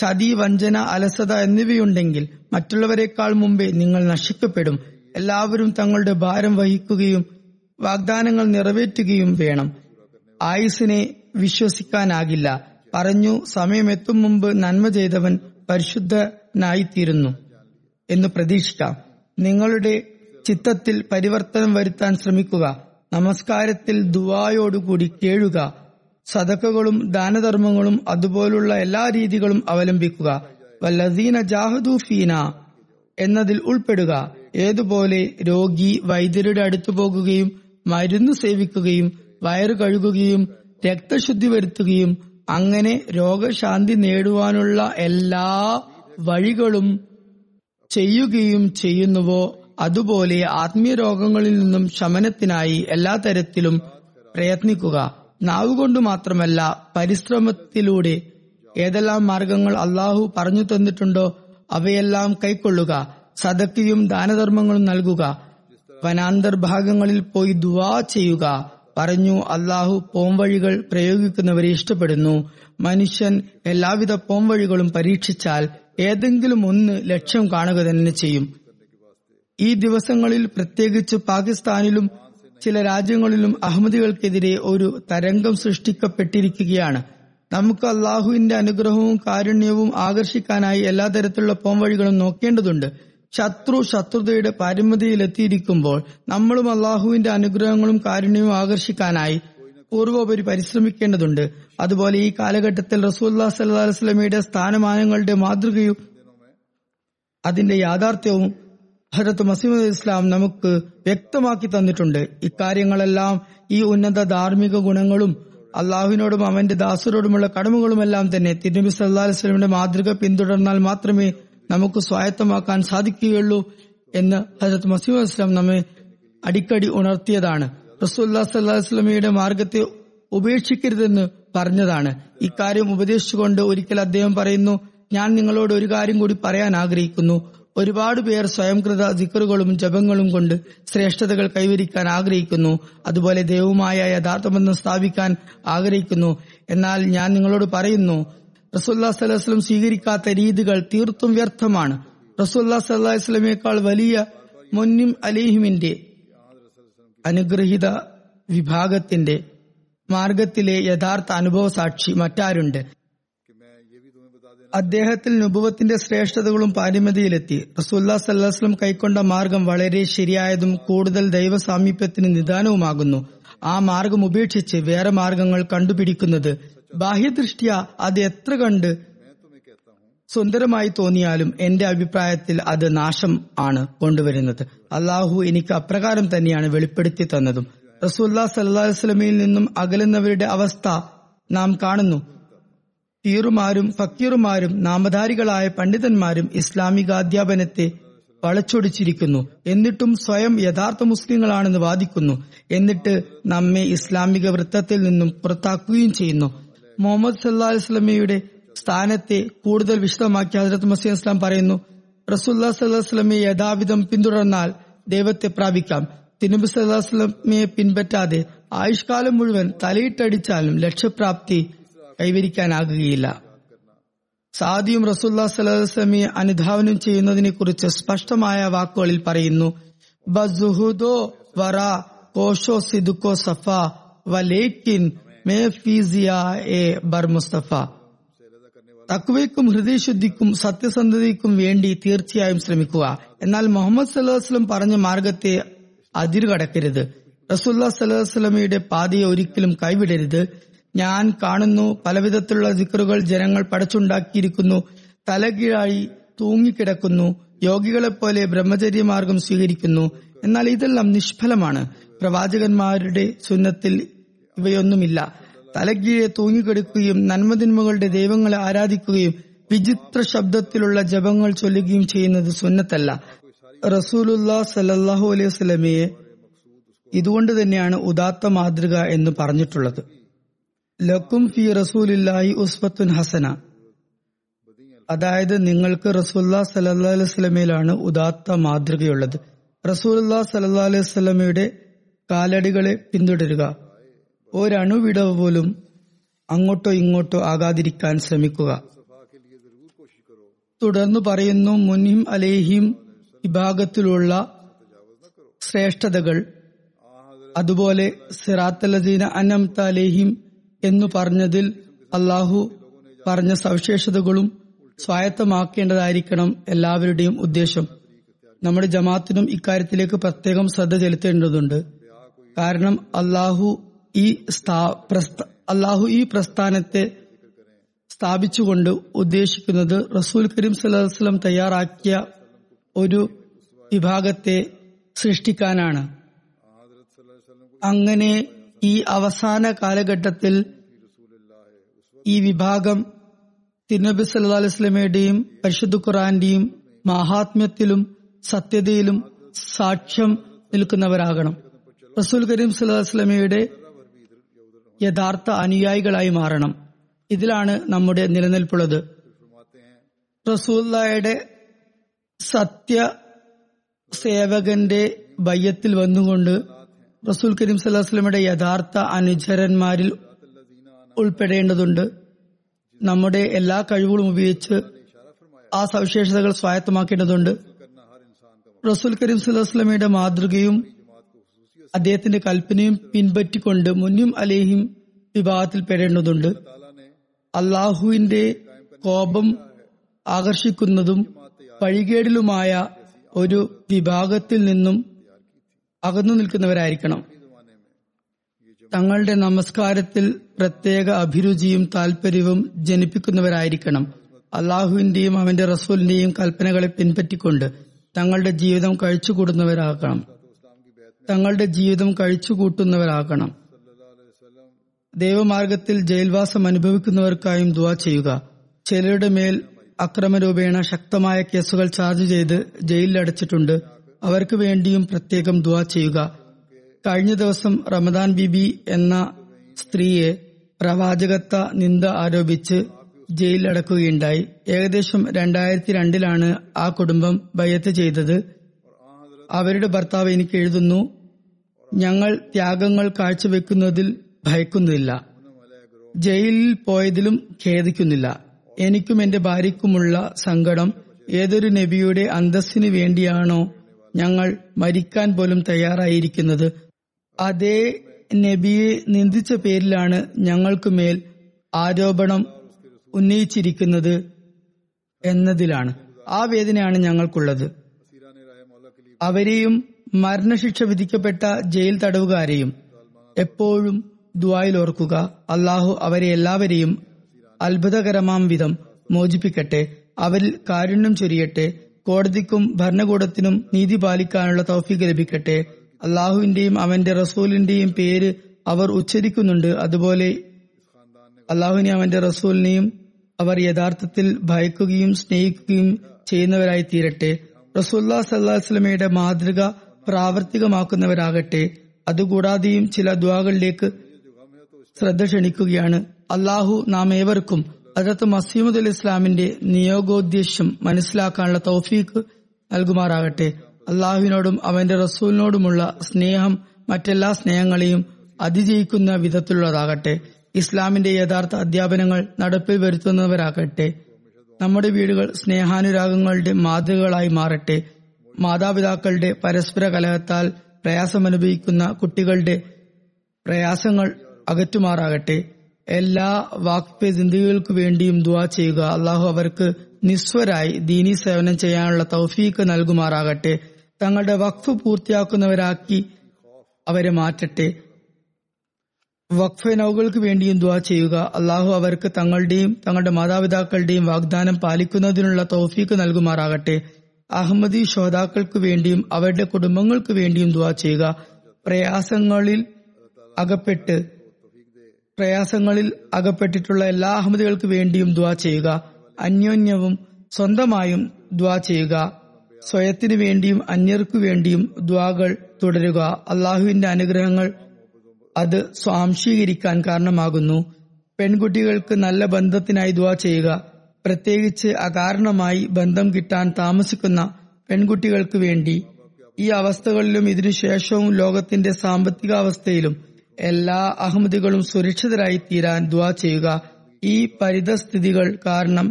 ചതി, വഞ്ചന, അലസത എന്നിവയുണ്ടെങ്കിൽ മറ്റുള്ളവരെക്കാൾ മുമ്പേ നിങ്ങൾ നശിക്കപ്പെടും. എല്ലാവരും തങ്ങളുടെ ഭാരം വഹിക്കുകയും വാഗ്ദാനങ്ങൾ നിറവേറ്റുകയും വേണം. ആയുസിനെ വിശ്വസിക്കാനാകില്ല. പറഞ്ഞു, സമയമെത്തും മുമ്പ് നന്മ ചെയ്തവൻ പരിശുദ്ധനായിത്തീരുന്നു എന്ന് പ്രതീക്ഷിക്കാം. നിങ്ങളുടെ ചിത്തത്തിൽ പരിവർത്തനം വരുത്താൻ ശ്രമിക്കുക. നമസ്കാരത്തിൽ ദുആയോടുകൂടി കേഴുക. സദഖകളും ദാനധർമ്മങ്ങളും അതുപോലുള്ള എല്ലാ രീതികളും അവലംബിക്കുക. വല്ലദീന ജാഹദു ഫീന എന്നതിൽ ഉൾപ്പെടുക. ഏതുപോലെ രോഗി വൈദ്യരുടെ അടുത്തു പോകുകയും മരുന്ന് സേവിക്കുകയും വയറ് കഴുകുകയും രക്തശുദ്ധി വരുത്തുകയും അങ്ങനെ രോഗശാന്തി നേടുവാനുള്ള എല്ലാ വഴികളും ചെയ്യുകയും ചെയ്യുന്നുവോ അതുപോലെ ആത്മീയ രോഗങ്ങളിൽ നിന്നും ശമനത്തിനായി എല്ലാ തരത്തിലും പ്രയത്നിക്കുക. നാവുകൊണ്ട് മാത്രമല്ല, പരിശ്രമത്തിലൂടെ ഏതെല്ലാം മാർഗങ്ങൾ അള്ളാഹു പറഞ്ഞു തന്നിട്ടുണ്ടോ അവയെല്ലാം കൈക്കൊള്ളുക. സദഖയും ദാനധർമ്മങ്ങളും നൽകുക. വനാന്തർ ഭാഗങ്ങളിൽ പോയി ദുആ ചെയ്യുക. പറഞ്ഞു, അള്ളാഹു പോംവഴികൾ പ്രയോഗിക്കുന്നവരെ ഇഷ്ടപ്പെടുന്നു. മനുഷ്യൻ എല്ലാവിധ പോംവഴികളും പരീക്ഷിച്ചാൽ ഏതെങ്കിലും ഒന്ന് ലക്ഷ്യം കാണുക തന്നെ ചെയ്യും. ഈ ദിവസങ്ങളിൽ പ്രത്യേകിച്ച് പാകിസ്ഥാനിലും ചില രാജ്യങ്ങളിലും അഹമ്മദികൾക്കെതിരെ ഒരു തരംഗം സൃഷ്ടിക്കപ്പെട്ടിരിക്കുകയാണ്. നമുക്ക് അള്ളാഹുവിന്റെ അനുഗ്രഹവും കാരുണ്യവും ആകർഷിക്കാനായി എല്ലാ തരത്തിലുള്ള പോംവഴികളും നോക്കേണ്ടതുണ്ട്. ശത്രു ശത്രുതയുടെ പരിമിതിയിലെത്തിയിരിക്കുമ്പോൾ നമ്മളും അള്ളാഹുവിന്റെ അനുഗ്രഹങ്ങളും കാരുണ്യവും ആകർഷിക്കാനായി പൂർവോപരി പരിശ്രമിക്കേണ്ടതുണ്ട്. അതുപോലെ ഈ കാലഘട്ടത്തിൽ റസൂലുള്ളാഹി സ്വല്ലല്ലാഹി അലൈഹി വസല്ലമയുടെ സ്ഥാനമാനങ്ങളുടെ മാതൃകയും അതിന്റെ യാഥാർത്ഥ്യവും ഹദരത്ത് മസീഹ് ഇസ്ലാം നമുക്ക് വ്യക്തമാക്കി തന്നിട്ടുണ്ട്. ഇക്കാര്യങ്ങളെല്ലാം ഈ ഉന്നത ധാർമ്മിക ഗുണങ്ങളും അള്ളാഹുവിനോടും അവന്റെ ദാസരോടുമുള്ള കടമകളുമെല്ലാം തന്നെ തിരുനബി സല്ലല്ലാഹു അലൈഹി വസല്ലമയുടെ മാതൃക പിന്തുടർന്നാൽ മാത്രമേ നമുക്ക് സ്വായത്തമാക്കാൻ സാധിക്കുകയുള്ളൂ എന്ന് ഹദരത്ത് മസീഹ് ഇസ്ലാം നമ്മെ അടിക്കടി ഉണർത്തിയതാണ്. റസൂലുള്ളാഹി സ്വല്ലല്ലാഹി അലൈഹി വസല്ലമയുടെ മാർഗത്തെ ഉപേക്ഷിക്കരുതെന്ന് പറഞ്ഞതാണ്. ഇക്കാര്യം ഉപദേശിച്ചുകൊണ്ട് ഒരിക്കൽ അദ്ദേഹം പറയുന്നു, ഞാൻ നിങ്ങളോട് ഒരു കാര്യം കൂടി പറയാൻ ആഗ്രഹിക്കുന്നു. ഒരുപാട് പേർ സ്വയംകൃത ദിക്റുകളും ജപങ്ങളും കൊണ്ട് ശ്രേഷ്ഠതകൾ കൈവരിക്കാൻ ആഗ്രഹിക്കുന്നു. അതുപോലെ ദൈവവുമായ യഥാർത്ഥബന്ധം സ്ഥാപിക്കാൻ ആഗ്രഹിക്കുന്നു. എന്നാൽ ഞാൻ നിങ്ങളോട് പറയുന്നു, റസൂലുള്ളാഹി സ്വല്ലല്ലാഹി അലൈഹി വസല്ലം സ്വീകരിക്കാത്ത രീതികൾ തീർത്തും വ്യർത്ഥമാണ്. റസൂലുള്ളാഹി സ്വല്ലല്ലാഹി അലൈഹി വസല്ലമയേക്കാൾ വലിയ മുന്നിം അലീഹിമിന്റെ അനുഗ്രഹീത വിഭാഗത്തിന്റെ മാർഗത്തിലെ യഥാർത്ഥ അനുഭവ സാക്ഷി മറ്റാരുണ്ട്? അദ്ദേഹത്തിൽ നുബുവത്തിന്റെ ശ്രേഷ്ഠതകളും പാരമ്യതയിലെത്തി. റസൂലുള്ളാഹി സ്വല്ലല്ലാഹി അലൈഹി വസല്ലം കൈക്കൊണ്ട മാർഗം വളരെ ശരിയായതും കൂടുതൽ ദൈവ സാമീപ്യത്തിന് നിദാനവുമാകുന്നു. ആ മാർഗം ഉപേക്ഷിച്ച് വേറെ മാർഗങ്ങൾ കണ്ടുപിടിക്കുന്നത് ബാഹ്യദൃഷ്ടിയ അത് എത്ര കണ്ട് സുന്ദരമായി തോന്നിയാലും എന്റെ അഭിപ്രായത്തിൽ അത് നാശം ആണ് കൊണ്ടുവരുന്നത്. അള്ളാഹു എനിക്ക് അപ്രകാരം തന്നെയാണ് വെളിപ്പെടുത്തി തന്നതും. റസൂലുള്ളാഹി സ്വല്ലല്ലാഹി അലൈഹി വസല്ലമയിൽ നിന്നും അകലുന്നവരുടെ അവസ്ഥ നാം കാണുന്നു. പീറുമാരും ഫക്കീറുമാരും നാമധാരികളായ പണ്ഡിതന്മാരും ഇസ്ലാമിക അധ്യാപനത്തെ വളച്ചൊടിച്ചിരിക്കുന്നു. എന്നിട്ടും സ്വയം യഥാർത്ഥ മുസ്ലിങ്ങളാണെന്ന് വാദിക്കുന്നു. എന്നിട്ട് നമ്മെ ഇസ്ലാമിക വൃത്തത്തിൽ നിന്നും പുറത്താക്കുകയും ചെയ്യുന്നു. മുഹമ്മദ് സല്ലല്ലാഹു അലൈഹി വസല്ലമയുടെ സ്ഥാനത്തെ കൂടുതൽ വിശദമാക്കി ഹദരത്ത് മസീഹ് ഇസ്ലാം പറയുന്നു, റസൂലുള്ളാഹി സ്വല്ലല്ലാഹി അലൈഹി വസല്ലമയെ യഥാവിധം പിന്തുടർന്നാൽ ദൈവത്തെ പ്രാപിക്കാം. തിരുനബി സല്ലല്ലാഹു അലൈഹി വസല്ലമയെ പിൻപറ്റാതെ ആയുഷ്കാലം മുഴുവൻ തലയിട്ടടിച്ചാലും ലക്ഷ്യപ്രാപ്തി കൈവരിക്കാനാകുകയില്ല. സാദിയും റസൂലുള്ളാഹി സ്വല്ലല്ലാഹി അലൈഹി വസല്ലമയെ അനുധാവനം ചെയ്യുന്നതിനെ കുറിച്ച് സ്പഷ്ടമായ വാക്കുകളിൽ പറയുന്നു, ബസുഹുദോ വറ കോശോ സിദുക്കോ സഫ വലേക്കിൻ മേ ഫീസിയ എ ബർ മുസ്തഫ. തക്വയ്ക്കും ഹൃദയശുദ്ധിക്കും സത്യസന്ധതയ്ക്കും വേണ്ടി തീർച്ചയായും ശ്രമിക്കുക, എന്നാൽ മുഹമ്മദ് സല്ലല്ലാഹു അലൈഹി വസല്ലം പറഞ്ഞ മാർഗത്തെ അതിരുകടക്കരുത്. റസൂലുള്ളാഹി സ്വല്ലല്ലാഹി അലൈഹി വസല്ലമയുടെ പാതയെ ഒരിക്കലും കൈവിടരുത്. ഞാൻ കാണുന്നു പലവിധത്തിലുള്ള ദിക്റുകൾ ജനങ്ങൾ പടച്ചുണ്ടാക്കിയിരിക്കുന്നു, തലകീഴായി തൂങ്ങിക്കിടക്കുന്നു, യോഗികളെപ്പോലെ ബ്രഹ്മചര്യമാർഗം സ്വീകരിക്കുന്നു. എന്നാൽ ഇതെല്ലാം നിഷ്ഫലമാണ്. പ്രവാചകന്മാരുടെ സുന്നത്തിൽ ഇവയൊന്നുമില്ല. തലകീഴെ തൂങ്ങിക്കിടക്കുകയും നന്മതിന്മകളുടെ ദൈവങ്ങളെ ആരാധിക്കുകയും വിചിത്ര ശബ്ദത്തിലുള്ള ജപങ്ങൾ ചൊല്ലുകയും ചെയ്യുന്നത് സുന്നത്തല്ല. റസൂലുള്ളാഹി സ്വല്ലല്ലാഹു അലൈഹി വസല്ലമയെ ഇതുകൊണ്ട് തന്നെയാണ് ഉദാത്ത മാതൃക എന്ന് പറഞ്ഞിട്ടുള്ളത്. ലക്കും ഫി റസൂലില്ലാഹി ഉസ്വത്തുൻ ഹസന, അതായത് നിങ്ങൾക്ക് റസൂലുള്ളാഹി സ്വല്ലല്ലാഹി അലൈഹി വസല്ലമയിലാണ് ഉദാത്ത മാതൃകയുള്ളത്. റസൂലുള്ളാഹി സ്വല്ലല്ലാഹി അലൈഹി വസല്ലമയുടെ കാലടികളെ പിന്തുടരുക. ഒരണുവിടവ് പോലും അങ്ങോട്ടോ ഇങ്ങോട്ടോ ആകാതിരിക്കാൻ ശ്രമിക്കുക. തുടർന്ന് പറയുന്നു, മുൻഹിം അലേഹിം വിഭാഗത്തിലുള്ള ശ്രേഷ്ഠതകൾ, അതുപോലെ സിറാത്തല്ലദീന അനംത അലേഹിം എന്നു പറഞ്ഞതിൽ അള്ളാഹു പറഞ്ഞ സവിശേഷതകളും സ്വായത്തമാക്കേണ്ടതായിരിക്കണം എല്ലാവരുടെയും ഉദ്ദേശം. നമ്മുടെ ജമാഅത്തിനും ഇക്കാര്യത്തിലേക്ക് പ്രത്യേകം ശ്രദ്ധ ചെലുത്തേണ്ടതുണ്ട്. കാരണം അള്ളാഹു ഈ അള്ളാഹു ഈ പ്രസ്ഥാനത്തെ സ്ഥാപിച്ചുകൊണ്ട് ഉദ്ദേശിക്കുന്നത് റസൂൽ കരീം സല്ലല്ലാഹു അലൈഹി വസല്ലം തയ്യാറാക്കിയ ഒരു വിഭാഗത്തെ സൃഷ്ടിക്കാനാണ്. അങ്ങനെ ഈ അവസാന കാലഘട്ടത്തിൽ ഈ വിഭാഗം തിരുനബി സല്ലല്ലാഹു അലൈഹി വസല്ലമയുടെയും പരിശുദ്ധ ഖുർആന്റെയും മഹാത്മ്യത്തിലും സത്യതയിലും സാക്ഷ്യം നിൽക്കുന്നവരാകണം. റസൂൽ കരീം സല്ലല്ലാഹു അലൈഹി വസല്ലമയുടെ യഥാർത്ഥ അനുയായികളായി മാറണം. ഇതിലാണ് നമ്മുടെ നിലനിൽപ്പുള്ളത്. റസൂലുള്ളാഹിയുടെ സത്യ സേവകന്റെ ബയ്യത്തിൽ വന്നുകൊണ്ട് റസൂൽ കരീം സല്ലല്ലാഹു അലൈഹി വസല്ലമയുടെ യഥാർത്ഥ അനുചരന്മാരിൽ ഉൾപ്പെടേണ്ടതുണ്ട്. നമ്മുടെ എല്ലാ കഴിവുകളും ഉപയോഗിച്ച് ആ സവിശേഷതകൾ സ്വായത്തമാക്കേണ്ടതുണ്ട്. റസൂൽ കരീം സല്ലല്ലാഹു അലൈഹി വസല്ലമയുടെ മാതൃകയും അദ്ദേഹത്തിന്റെ കൽപ്പനയും പിൻപറ്റിക്കൊണ്ട് മുന്നും അലേഹിം വിഭാഗത്തിൽ പെടേണ്ടതുണ്ട്. അള്ളാഹുവിന്റെ കോപം ആകർഷിക്കുന്നതും വഴികേടിലുമായ ഒരു വിഭാഗത്തിൽ നിന്നും അകന്നു നിൽക്കുന്നവരായിരിക്കണം. തങ്ങളുടെ നമസ്കാരത്തിൽ പ്രത്യേക അഭിരുചിയും താൽപര്യവും ജനിപ്പിക്കുന്നവരായിരിക്കണം. അള്ളാഹുവിന്റെയും അവന്റെ റസൂലിന്റെയും കൽപ്പനകളെ പിൻപറ്റിക്കൊണ്ട് തങ്ങളുടെ ജീവിതം കഴിച്ചുകൂട്ടുന്നവരാകണം തങ്ങളുടെ ജീവിതം കഴിച്ചുകൂട്ടുന്നവരാകണം. ദൈവമാർഗത്തിൽ ജയിൽവാസം അനുഭവിക്കുന്നവർക്കായും ദുആ ചെയ്യുക. ചിലരുടെ മേൽ അക്രമരൂപേണ ശക്തമായ കേസുകൾ ചാർജ് ചെയ്ത് ജയിലിലടച്ചിട്ടുണ്ട്. അവർക്ക് വേണ്ടിയും പ്രത്യേകം ദുആ ചെയ്യുക. കഴിഞ്ഞ ദിവസം റമദാൻ ബിബി എന്ന സ്ത്രീയെ പ്രവാചകത്വ നിന്ദ ആരോപിച്ച് ജയിലിലടക്കുകയുണ്ടായി. ഏകദേശം രണ്ടായിരത്തി രണ്ടിലാണ് ആ കുടുംബം ബയ്യത്ത് ചെയ്തത്. അവരുടെ ഭർത്താവ് എനിക്ക് എഴുതുന്നു, ഞങ്ങൾ ത്യാഗങ്ങൾ കാഴ്ചവെക്കുന്നതിൽ ഭയക്കുന്നില്ല, ജയിലിൽ പോയതിലും ഖേദിക്കുന്നില്ല. എനിക്കും എന്റെ ഭാര്യയ്ക്കുമുള്ള സങ്കടം ഏതൊരു നബിയുടെ അന്തസ്സിന് വേണ്ടിയാണോ ഞങ്ങൾ മരിക്കാൻ പോലും തയ്യാറായിരിക്കുന്നത്, അതേ നബിയെ നിന്ദിച്ച പേരിലാണ് ഞങ്ങൾക്ക് മേൽ ആരോപണം ഉന്നയിച്ചിരിക്കുന്നത് എന്നതിലാണ് ആ വേദനയാണ് ഞങ്ങൾക്കുള്ളത്. അവരെയും മരണശിക്ഷ വിധിക്കപ്പെട്ട ജയിൽ തടവുകാരെയും എപ്പോഴും ദുആയിൽ ഓർക്കുക. അള്ളാഹു അവരെ എല്ലാവരെയും അത്ഭുതകരമാം വിധം മോചിപ്പിക്കട്ടെ, അവരിൽ കാരുണ്യം ചൊരിയട്ടെ, കോടതിക്കും ഭരണകൂടത്തിനും നീതി പാലിക്കാനുള്ള തൗഫീഖ് ലഭിക്കട്ടെ. അള്ളാഹുവിന്റെയും അവന്റെ റസൂലിന്റെയും പേര് അവർ ഉച്ചരിക്കുന്നുണ്ട്, അതുപോലെ അള്ളാഹുവിനെയും അവന്റെ റസൂലിനെയും അവർ യഥാർത്ഥത്തിൽ ഭയക്കുകയും സ്നേഹിക്കുകയും ചെയ്യുന്നവരായി തീരട്ടെ. റസൂലുള്ളാഹി സ്വല്ലല്ലാഹു അലൈഹി വസല്ലമയുടെ മാതൃക പ്രാവർത്തികമാക്കുന്നവരാകട്ടെ. അതുകൂടാതെയും ചില ദുആകളിലേക്ക് ശ്രദ്ധ ക്ഷണിക്കുകയാണ്. അള്ളാഹു നാം ഏവർക്കും ഹദ്റത്ത് മസീഹുൽ ഇസ്ലാമിന്റെ നിയോഗോദ്ദേശ്യം മനസ്സിലാക്കാനുള്ള തൗഫീഖ് നൽകുമാറാകട്ടെ. അള്ളാഹുവിനോടും അവന്റെ റസൂലിനോടുമുള്ള സ്നേഹം മറ്റെല്ലാ സ്നേഹങ്ങളെയും അതിജയിക്കുന്ന വിധത്തിലുള്ളതാകട്ടെ. ഇസ്ലാമിന്റെ യഥാർത്ഥ അധ്യാപനങ്ങൾ നടപ്പിൽ വരുത്തുന്നവരാകട്ടെ. നമ്മുടെ വീടുകൾ സ്നേഹാനുരാഗങ്ങളുടെ മാതൃകകളായി മാറട്ടെ. മാതാപിതാക്കളുടെ പരസ്പര കലഹത്താൽ പ്രയാസമനുഭവിക്കുന്ന കുട്ടികളുടെ പ്രയാസങ്ങൾ അകറ്റുമാറാകട്ടെ. എല്ലാ വാക്പേ ജിന്ദഗികൾക്കു വേണ്ടിയും ദുആ ചെയ്യുക. അള്ളാഹു അവർക്ക് നിസ്വരായി ദീനീ സേവനം ചെയ്യാനുള്ള തൗഫീഖ് നൽകുമാറാകട്ടെ. തങ്ങളുടെ വഖഫ് പൂർത്തിയാക്കുന്നവരാക്കി അവരെ മാറ്റട്ടെ. വഖഫ് നൗകൾക്ക് വേണ്ടിയും ദുആ ചെയ്യുക. അള്ളാഹു അവർക്ക് തങ്ങളുടെയും തങ്ങളുടെ മാതാപിതാക്കളുടെയും വാഗ്ദാനം പാലിക്കുന്നതിനുള്ള തൗഫീഖ് നൽകുമാറാകട്ടെ. അഹമ്മദി ശോതാക്കൾക്കു വേണ്ടിയും അവരുടെ കുടുംബങ്ങൾക്ക് വേണ്ടിയും ദുആ ചെയ്യുക. പ്രയാസങ്ങളിൽ അകപ്പെട്ട് പ്രയാസങ്ങളിൽ അകപ്പെട്ടിട്ടുള്ള എല്ലാ അഹമ്മദികൾക്ക് വേണ്ടിയും ദുആ ചെയ്യുക. അന്യോന്യവും സ്വന്തമായും ദുആ ചെയ്യുക. സ്വയത്തിനു വേണ്ടിയും അന്യർക്കു വേണ്ടിയും ദുആകൾ തുടരുക. അള്ളാഹുവിന്റെ അനുഗ്രഹങ്ങൾ അത് സ്വാംശീകരിക്കാൻ കാരണമാകുന്നു. പെൺകുട്ടികൾക്ക് നല്ല ബന്ധത്തിനായി ദുആ ചെയ്യുക. പ്രത്യേകിച്ച് അകാരണമായി ബന്ധം കിട്ടാൻ താമസിക്കുന്ന പെൺകുട്ടികൾക്ക് വേണ്ടി. ഈ അവസ്ഥകളിലും ഇതിനുശേഷവും ലോകത്തിന്റെ സാമ്പത്തികാവസ്ഥയിലും എല്ലാ അഹമ്മദികളും സുരക്ഷിതരായി തീരാൻ ദുആ ചെയ്യുക. ഈ പരിതസ്ഥിതികൾ കാരണം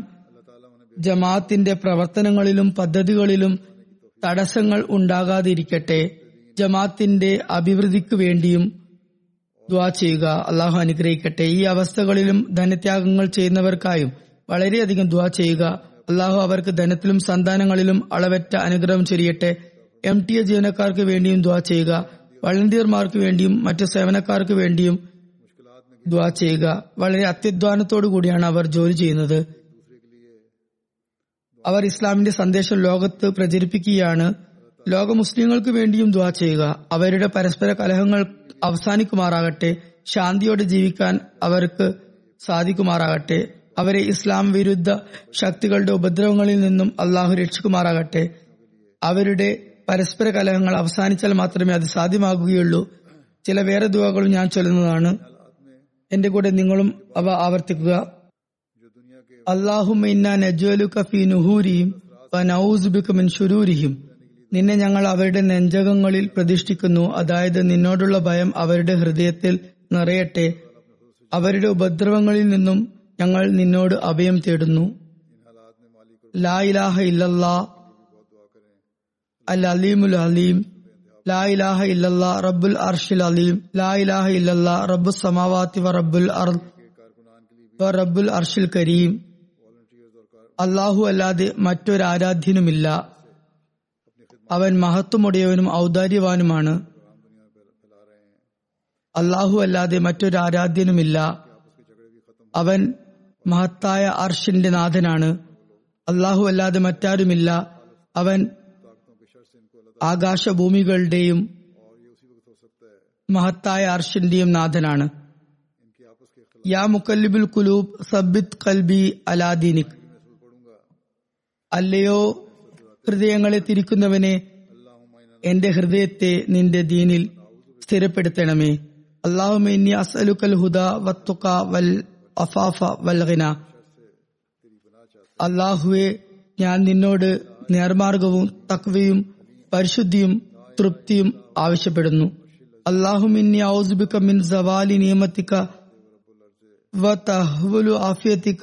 ജമാഅത്തിന്റെ പ്രവർത്തനങ്ങളിലും പദ്ധതികളിലും തടസ്സങ്ങൾ ഉണ്ടാകാതിരിക്കട്ടെ. ജമാഅത്തിന്റെ അഭിവൃദ്ധിക്ക് വേണ്ടിയും ദുആ ചെയ്യുക. അള്ളാഹു അനുഗ്രഹിക്കട്ടെ. ഈ അവസ്ഥകളിലും ധനത്യാഗങ്ങൾ ചെയ്യുന്നവർക്കായും വളരെയധികം ദുആ ചെയ്യുക. അള്ളാഹു അവർക്ക് ധനത്തിലും സന്താനങ്ങളിലും അളവറ്റ അനുഗ്രഹം ചൊരിയട്ടെ. എം ടി എ ജീവനക്കാർക്ക് വേണ്ടിയും ദുആ ചെയ്യുക. വളണ്ടിയർമാർക്ക് വേണ്ടിയും മറ്റു സേവനക്കാർക്ക് വേണ്ടിയും ദുആ ചെയ്യുക. വളരെ അത്യധ്വാനത്തോടു കൂടിയാണ് അവർ ജോലി ചെയ്യുന്നത്. അവർ ഇസ്ലാമിന്റെ സന്ദേശം ലോകത്ത് പ്രചരിപ്പിക്കുകയാണ്. ലോക മുസ്ലിങ്ങൾക്ക് വേണ്ടിയും ദുആ ചെയ്യുക. അവരുടെ പരസ്പര കലഹങ്ങൾ അവസാനിക്കുമാറാകട്ടെ. ശാന്തിയോടെ ജീവിക്കാൻ അവർക്ക് സാധിക്കുമാറാകട്ടെ. അവരെ ഇസ്ലാം വിരുദ്ധ ശക്തികളുടെ ഉപദ്രവങ്ങളിൽ നിന്നും അള്ളാഹു രക്ഷിക്കുമാറാകട്ടെ. അവരുടെ പരസ്പര കലഹങ്ങൾ അവസാനിച്ചാൽ മാത്രമേ അത് സാധ്യമാകുകയുള്ളൂ. ചില വേറെ ദുആകളും ഞാൻ ചൊല്ലുന്നതാണ്, എന്റെ കൂടെ നിങ്ങളും അവ ആവർത്തിക്കുക. അല്ലാഹുമ്മ ഇന്നാ നജ്അലുക ഫീ നുഹൂരിഹിം വനഊസു ബിക മിൻ ശുരൂരിഹിം. നിന്നെ ഞങ്ങൾ അവരുടെ നെഞ്ചകങ്ങളിൽ പ്രതിഷ്ഠിക്കുന്നു, അതായത് നിന്നോടുള്ള ഭയം അവരുടെ ഹൃദയത്തിൽ നിറയട്ടെ. അവരുടെ ഉപദ്രവങ്ങളിൽ നിന്നും ഞങ്ങൾ നിന്നോട് അഭയം തേടുന്നു. ലാ ഇലാഹ ഇല്ലല്ലാഹ് അൽ അലീമുൽ അലീം. ലാ ഇലാഹ ഇല്ലല്ലാഹ് റബ്ബുൽ അർശിൽ അലീം. ലാ ഇലാഹ ഇല്ലല്ലാഹ് റബ്ബുസ് സമാവാതി വ റബ്ബുൽ അർദ് വ റബ്ബുൽ അർശിൽ കരീം. അല്ലാഹു അല്ലാതെ മറ്റൊരു ആരാധ്യനുമില്ല, അവൻ മഹത്വമുടയവനും ഔദാര്യവാനുമാണ്. അള്ളാഹു അല്ലാതെ മറ്റൊരു ആരാധ്യനുമില്ല. അവൻ മഹത്തായ അർഷിന്റെ നാഥനാണ്. അള്ളാഹു അല്ലാതെ മറ്റാരുമില്ല. അവൻ ആകാശഭൂമികളുടെയും മഹത്തായ അർഷിന്റെയും നാഥനാണ്. യാ മുക്കല്ലിബുൽ ഖുലൂബ് സബ്ബിത് ഖൽബി അലാ ദീനിക്, അല്ലയോ ഹൃദയങ്ങളെ തിരിക്കുന്നവനെ എന്റെ ഹൃദയത്തെ നിന്റെ ദീനിൽ സ്ഥിരപ്പെടുത്തണമേ. അല്ലാഹുമ്മ ഇന്നി അസ്അലുക്കൽ ഹുദാ വത്തുഖ വൽ അഫാഫ വൽ ഗിനാ, അല്ലാഹുവേ ഞാൻ നിന്നോട് നേർമാർഗവും തഖ്വയും പരിശുദ്ധിയും തൃപ്തിയും ആവശ്യപ്പെടുന്നു. അല്ലാഹുമ്മ ഇന്നി അഊസുബിക മിൻ സവാലി നിഅമതിക വ തഹ്വുലു ആഫിയതിക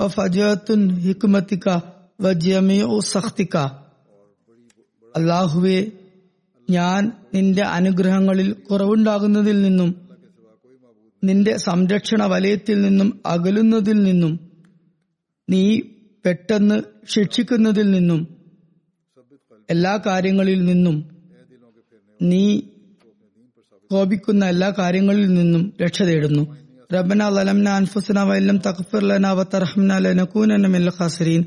വ ഫജഅതുൻ ഹിക്മതിക വ ജമീഉ സഖ്തിക, അല്ലാഹുവേ ഞാൻ നിന്റെ അനുഗ്രഹങ്ങളിൽ കുറവുണ്ടാകുന്നതിൽ നിന്നും നിന്റെ സംരക്ഷണ വലയത്തിൽ നിന്നും അകലുന്നതിൽ നിന്നും നീ പെട്ടെന്ന് ശിക്ഷിക്കുന്നതിൽ നിന്നും എല്ലാ കാര്യങ്ങളിൽ നിന്നും നീ കോപിക്കുന്ന എല്ലാ കാര്യങ്ങളിൽ നിന്നും രക്ഷ തേടുന്നു. റബ്ബനാ ലലംനാ അൻഫുസനാ വഇല്ലം തഗ്ഫിർ ലനാ വതർഹംനാ ലനകൂനന്ന മിനൽ ഖാസിരീൻ,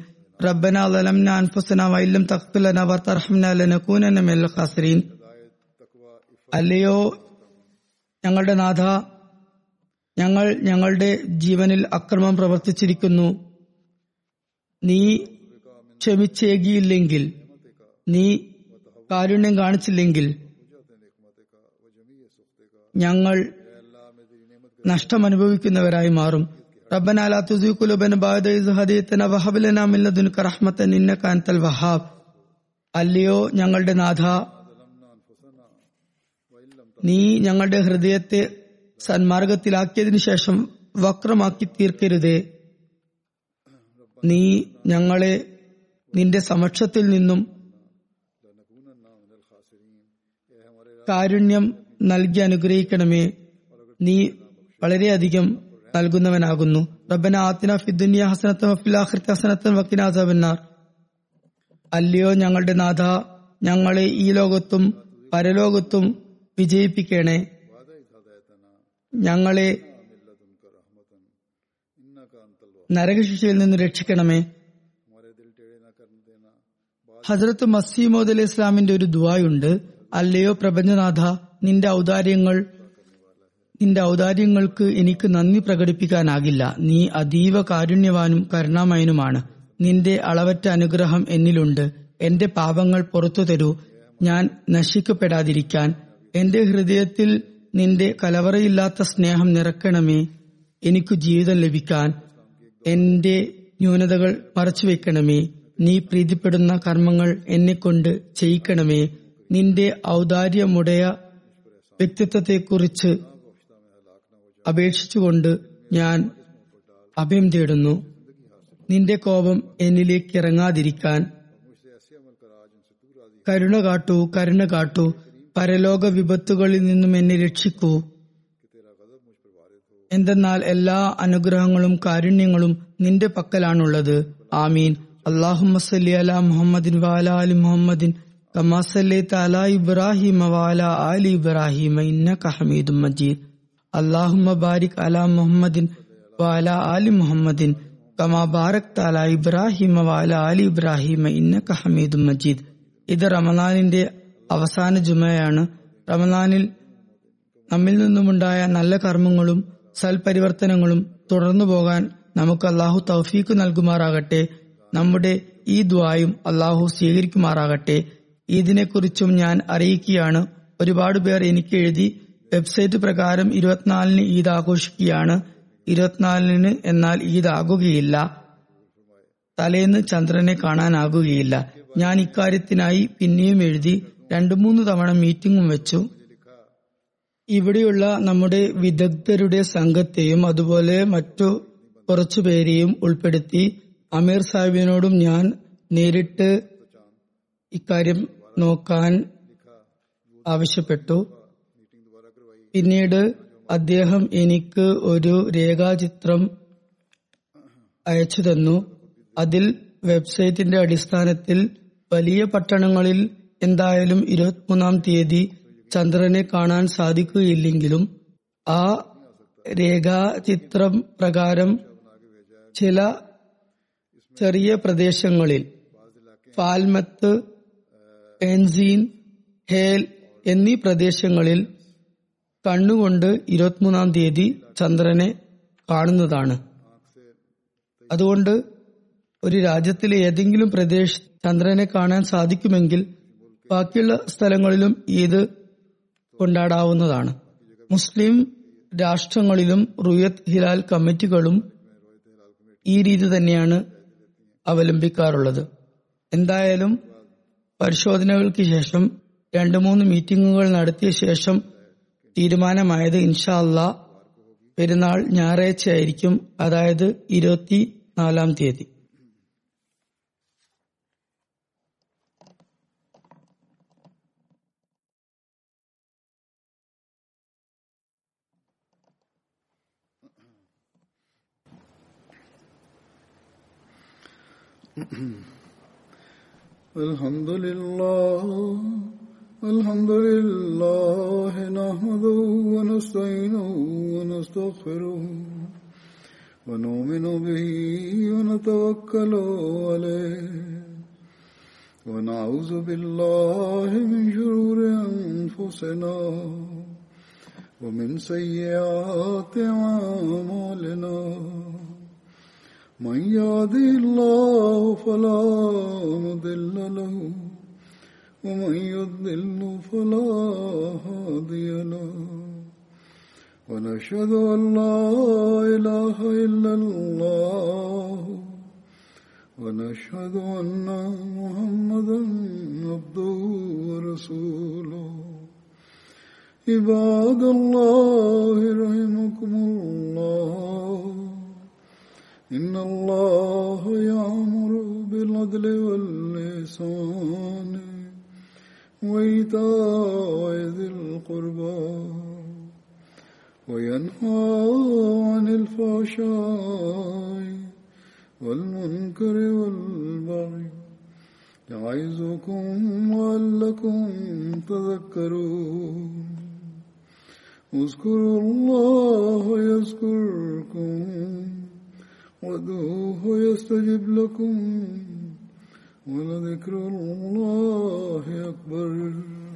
റബ്ബനാ ലലംനാ അൻഫുസനാ വഇല്ലം തഗ്ഫിർ ലനാ വതർഹംനാ ലനകൂനന്ന മിനൽ ഖാസിരീൻ, അല്ലയോ ഞങ്ങളുടെ നാഥ ഞങ്ങൾ ഞങ്ങളുടെ ജീവനിൽ അക്രമം പ്രവർത്തിച്ചിരിക്കുന്നു, നീ ക്ഷമിച്ചേകിയില്ലെങ്കിൽ, നീ കാരുണ്യം കാണിച്ചില്ലെങ്കിൽ ഞങ്ങൾ നഷ്ടമനുഭവിക്കുന്നവരായി മാറും. റബ്ബനാ ലാ തുസിഗ് ഖുലൂബനാ ബഅദ ഇസ് ഹദൈതനാ വഹബ് ലനാ മിൻ ലദുൻക റഹ്മതൻ ഇന്നക അൻതൽ വഹാബ്, അല്ലയോ ഞങ്ങളുടെ നാഥ നീ ഞങ്ങളുടെ ഹൃദയത്തെ സന്മാർഗത്തിലാക്കിയതിനു ശേഷം വക്രമാക്കി തീർക്കരുതേ, നീ ഞങ്ങളെ നിന്റെ സമക്ഷത്തിൽ നിന്നും കാരുണ്യം നൽകി അനുഗ്രഹിക്കണമേ, നീ വളരെയധികം നൽകുന്നവനാകുന്നു. റബ്ബനാ ആതിനാ ഫിദ്ദുനിയാ ഹസനതൻ വഫിൽ ആഖിറതി ഹസനതൻ വഖിനാ അസാബന്നാർ, അല്ലയോ ഞങ്ങളുടെ നാഥ ഞങ്ങളെ ഈ ലോകത്തും പരലോകത്തും വിജയിപ്പിക്കണേ, ഞങ്ങളെ നരകശിക്ഷയിൽ നിന്ന് രക്ഷിക്കണമേ. ഹസ്രത്ത് മസീഹ് മൗഊദ് അലൈഹി ഇസ്ലാമിന്റെ ഒരു ദുആയുണ്ട്. അല്ലയോ പ്രപഞ്ചനാഥ നിന്റെ ഔദാര്യങ്ങൾ നിന്റെ ഔദാര്യങ്ങൾക്ക് എനിക്ക് നന്ദി പ്രകടിപ്പിക്കാനാകില്ല, നീ അതീവ കാരുണ്യവാനും കരുണാമയനുമാണ്, നിന്റെ അളവറ്റ അനുഗ്രഹം എന്നിലുണ്ട്, എന്റെ പാപങ്ങൾ പുറത്തു തരൂ ഞാൻ നശിക്കപ്പെടാതിരിക്കാൻ, എന്റെ ഹൃദയത്തിൽ നിന്റെ കലവറയില്ലാത്ത സ്നേഹം നിറക്കണമേ, എനിക്ക് ജീവിതം ലഭിക്കാൻ എന്റെ ന്യൂനതകൾ മറച്ചുവെക്കണമേ, നീ പ്രീതിപ്പെടുന്ന കർമ്മങ്ങൾ എന്നെക്കൊണ്ട് ചെയ്യിക്കണമേ, നിന്റെ ഔദാര്യമുടയ വ്യക്തിത്വത്തെക്കുറിച്ച് അപേക്ഷിച്ചുകൊണ്ട് ഞാൻ അഭയം തേടുന്നു, നിന്റെ കോപം എന്നിലേക്ക് ഇറങ്ങാതിരിക്കാൻ കരുണ കാട്ടൂ കരുണ കാട്ടൂ പരലോക വിപത്തുകളിൽ നിന്നും എന്നെ രക്ഷിക്കൂ, എന്തെന്നാൽ എല്ലാ അനുഗ്രഹങ്ങളും കാരുണ്യങ്ങളും നിന്റെ പക്കലാണുള്ളത്. ആമീൻ. അല്ലാഹുമ്മ സല്ലി അലാ മുഹമ്മദിൻ വഅല ആലി മുഹമ്മദിൻ കമാ സല്ലൈത അലാ ഇബ്രാഹിം വഅല ആലി ഇബ്രാഹിം ഇന്നക ഹമീദും മജീദ്. അല്ലാഹുമ്മ ബാരിക് അലാ മുഹമ്മദിൻ വഅല ആലി മുഹമ്മദിൻ കമാ ബാരക്ത അലാ ഇബ്രാഹിം വഅല ആലി ഇബ്രാഹിം ഇന്നക ഹമീദും മജീദ്. ഇത് റമദാനിന്റെ അവസാന ജുമയാണ്. റമദാനിൽ നമ്മിൽ നിന്നുമുണ്ടായ നല്ല കർമ്മങ്ങളും സൽപരിവർത്തനങ്ങളും തുടർന്നു പോകാൻ നമുക്ക് അള്ളാഹു തൗഫീക്ക് നൽകുമാറാകട്ടെ. നമ്മുടെ ഈ ദുആയും അള്ളാഹു സ്വീകരിക്കുമാറാകട്ടെ. ഇതിനെക്കുറിച്ചും ഞാൻ അറിയിക്കുകയാണ്. ഒരുപാട് പേർ എനിക്ക് എഴുതി. വെബ്സൈറ്റ് പ്രകാരം ഇരുപത്തിനാലിന് ഈദ് ആഘോഷിക്കുകയാണ്. ഇരുപത്തിനാലിന് എന്നാൽ ഈദ് ആകുകയില്ല, തലേന്ന് ചന്ദ്രനെ കാണാനാകുകയില്ല. ഞാൻ ഇക്കാര്യത്തിനായി പിന്നെയും എഴുതി, രണ്ടു മൂന്ന് തവണ മീറ്റിംഗും വെച്ചു. ഇവിടെയുള്ള നമ്മുടെ വിദഗ്ധരുടെ സംഘത്തെയും അതുപോലെ മറ്റു കുറച്ചുപേരെയും ഉൾപ്പെടുത്തി അമീർ സാഹിബിനോടും ഞാൻ നേരിട്ട് ഇക്കാര്യം നോക്കാൻ ആവശ്യപ്പെട്ടു. പിന്നീട് അദ്ദേഹം എനിക്ക് ഒരു രേഖാചിത്രം അയച്ചു തന്നു. അതിൽ വെബ്സൈറ്റിന്റെ അടിസ്ഥാനത്തിൽ വലിയ പട്ടണങ്ങളിൽ എന്തായാലും ഇരുപത്തിമൂന്നാം തീയതി ചന്ദ്രനെ കാണാൻ സാധിക്കുകയില്ലെങ്കിലും ആ രേഖാചിത്രം പ്രകാരം ചില ചെറിയ പ്രദേശങ്ങളിൽ ഫാൽമത്ത്, പെൻസീൻ, ഹേൽ എന്നീ പ്രദേശങ്ങളിൽ കണ്ണുകൊണ്ട് ഇരുപത്തിമൂന്നാം തീയതി ചന്ദ്രനെ കാണുന്നതാണ്. അതുകൊണ്ട് ഒരു രാജ്യത്തിലെ ഏതെങ്കിലും പ്രദേശത്ത് ചന്ദ്രനെ കാണാൻ സാധിക്കുമെങ്കിൽ ബാക്കിയുള്ള സ്ഥലങ്ങളിലും ഈദ് കൊണ്ടാടാവുന്നതാണ്. മുസ്ലിം രാഷ്ട്രങ്ങളിലും റുയത്ത് ഹിലാൽ കമ്മിറ്റികളും ഈ രീതി തന്നെയാണ് അവലംബിക്കാറുള്ളത്. എന്തായാലും പരിശോധനകൾക്ക് ശേഷം രണ്ടു മൂന്ന് മീറ്റിംഗുകൾ നടത്തിയ ശേഷം തീരുമാനമായത് ഇൻഷാ അള്ളാ പെരുന്നാൾ ഞായറാഴ്ചയായിരിക്കും, അതായത് ഇരുപത്തി നാലാം തീയതി. അൽഹംദുലില്ലാഹ് അൽഹംദുലില്ലാഹി നഹ്മദുഹു വ നസ്തഈനുഹു വ നസ്തഗ്ഫിറുഹു വ നൂമിനു ബിഹി വ നതവക്കലു അലൈഹി വ നഊസു ബില്ലാഹി മിൻ ശുറൂരി അൻഫുസിനാ വ മിൻ സയ്യിആതി അഅ്മാലിനാ من يهد الله فلا مضل له ومن يضلل فلا هادي له ونشهد أن لا إله إلا الله ونشهد أن محمدا عبده ورسوله عباد الله رحمكم الله إن الله يأمر بالعدل والإحسان وإيتاء ذي القربى وينهى عن الفحشاء والمنكر والبغي يعظكم لعلكم تذكرون اذكروا الله يذكركم وادعوه يستجب لكم ولذكر الله أكبر.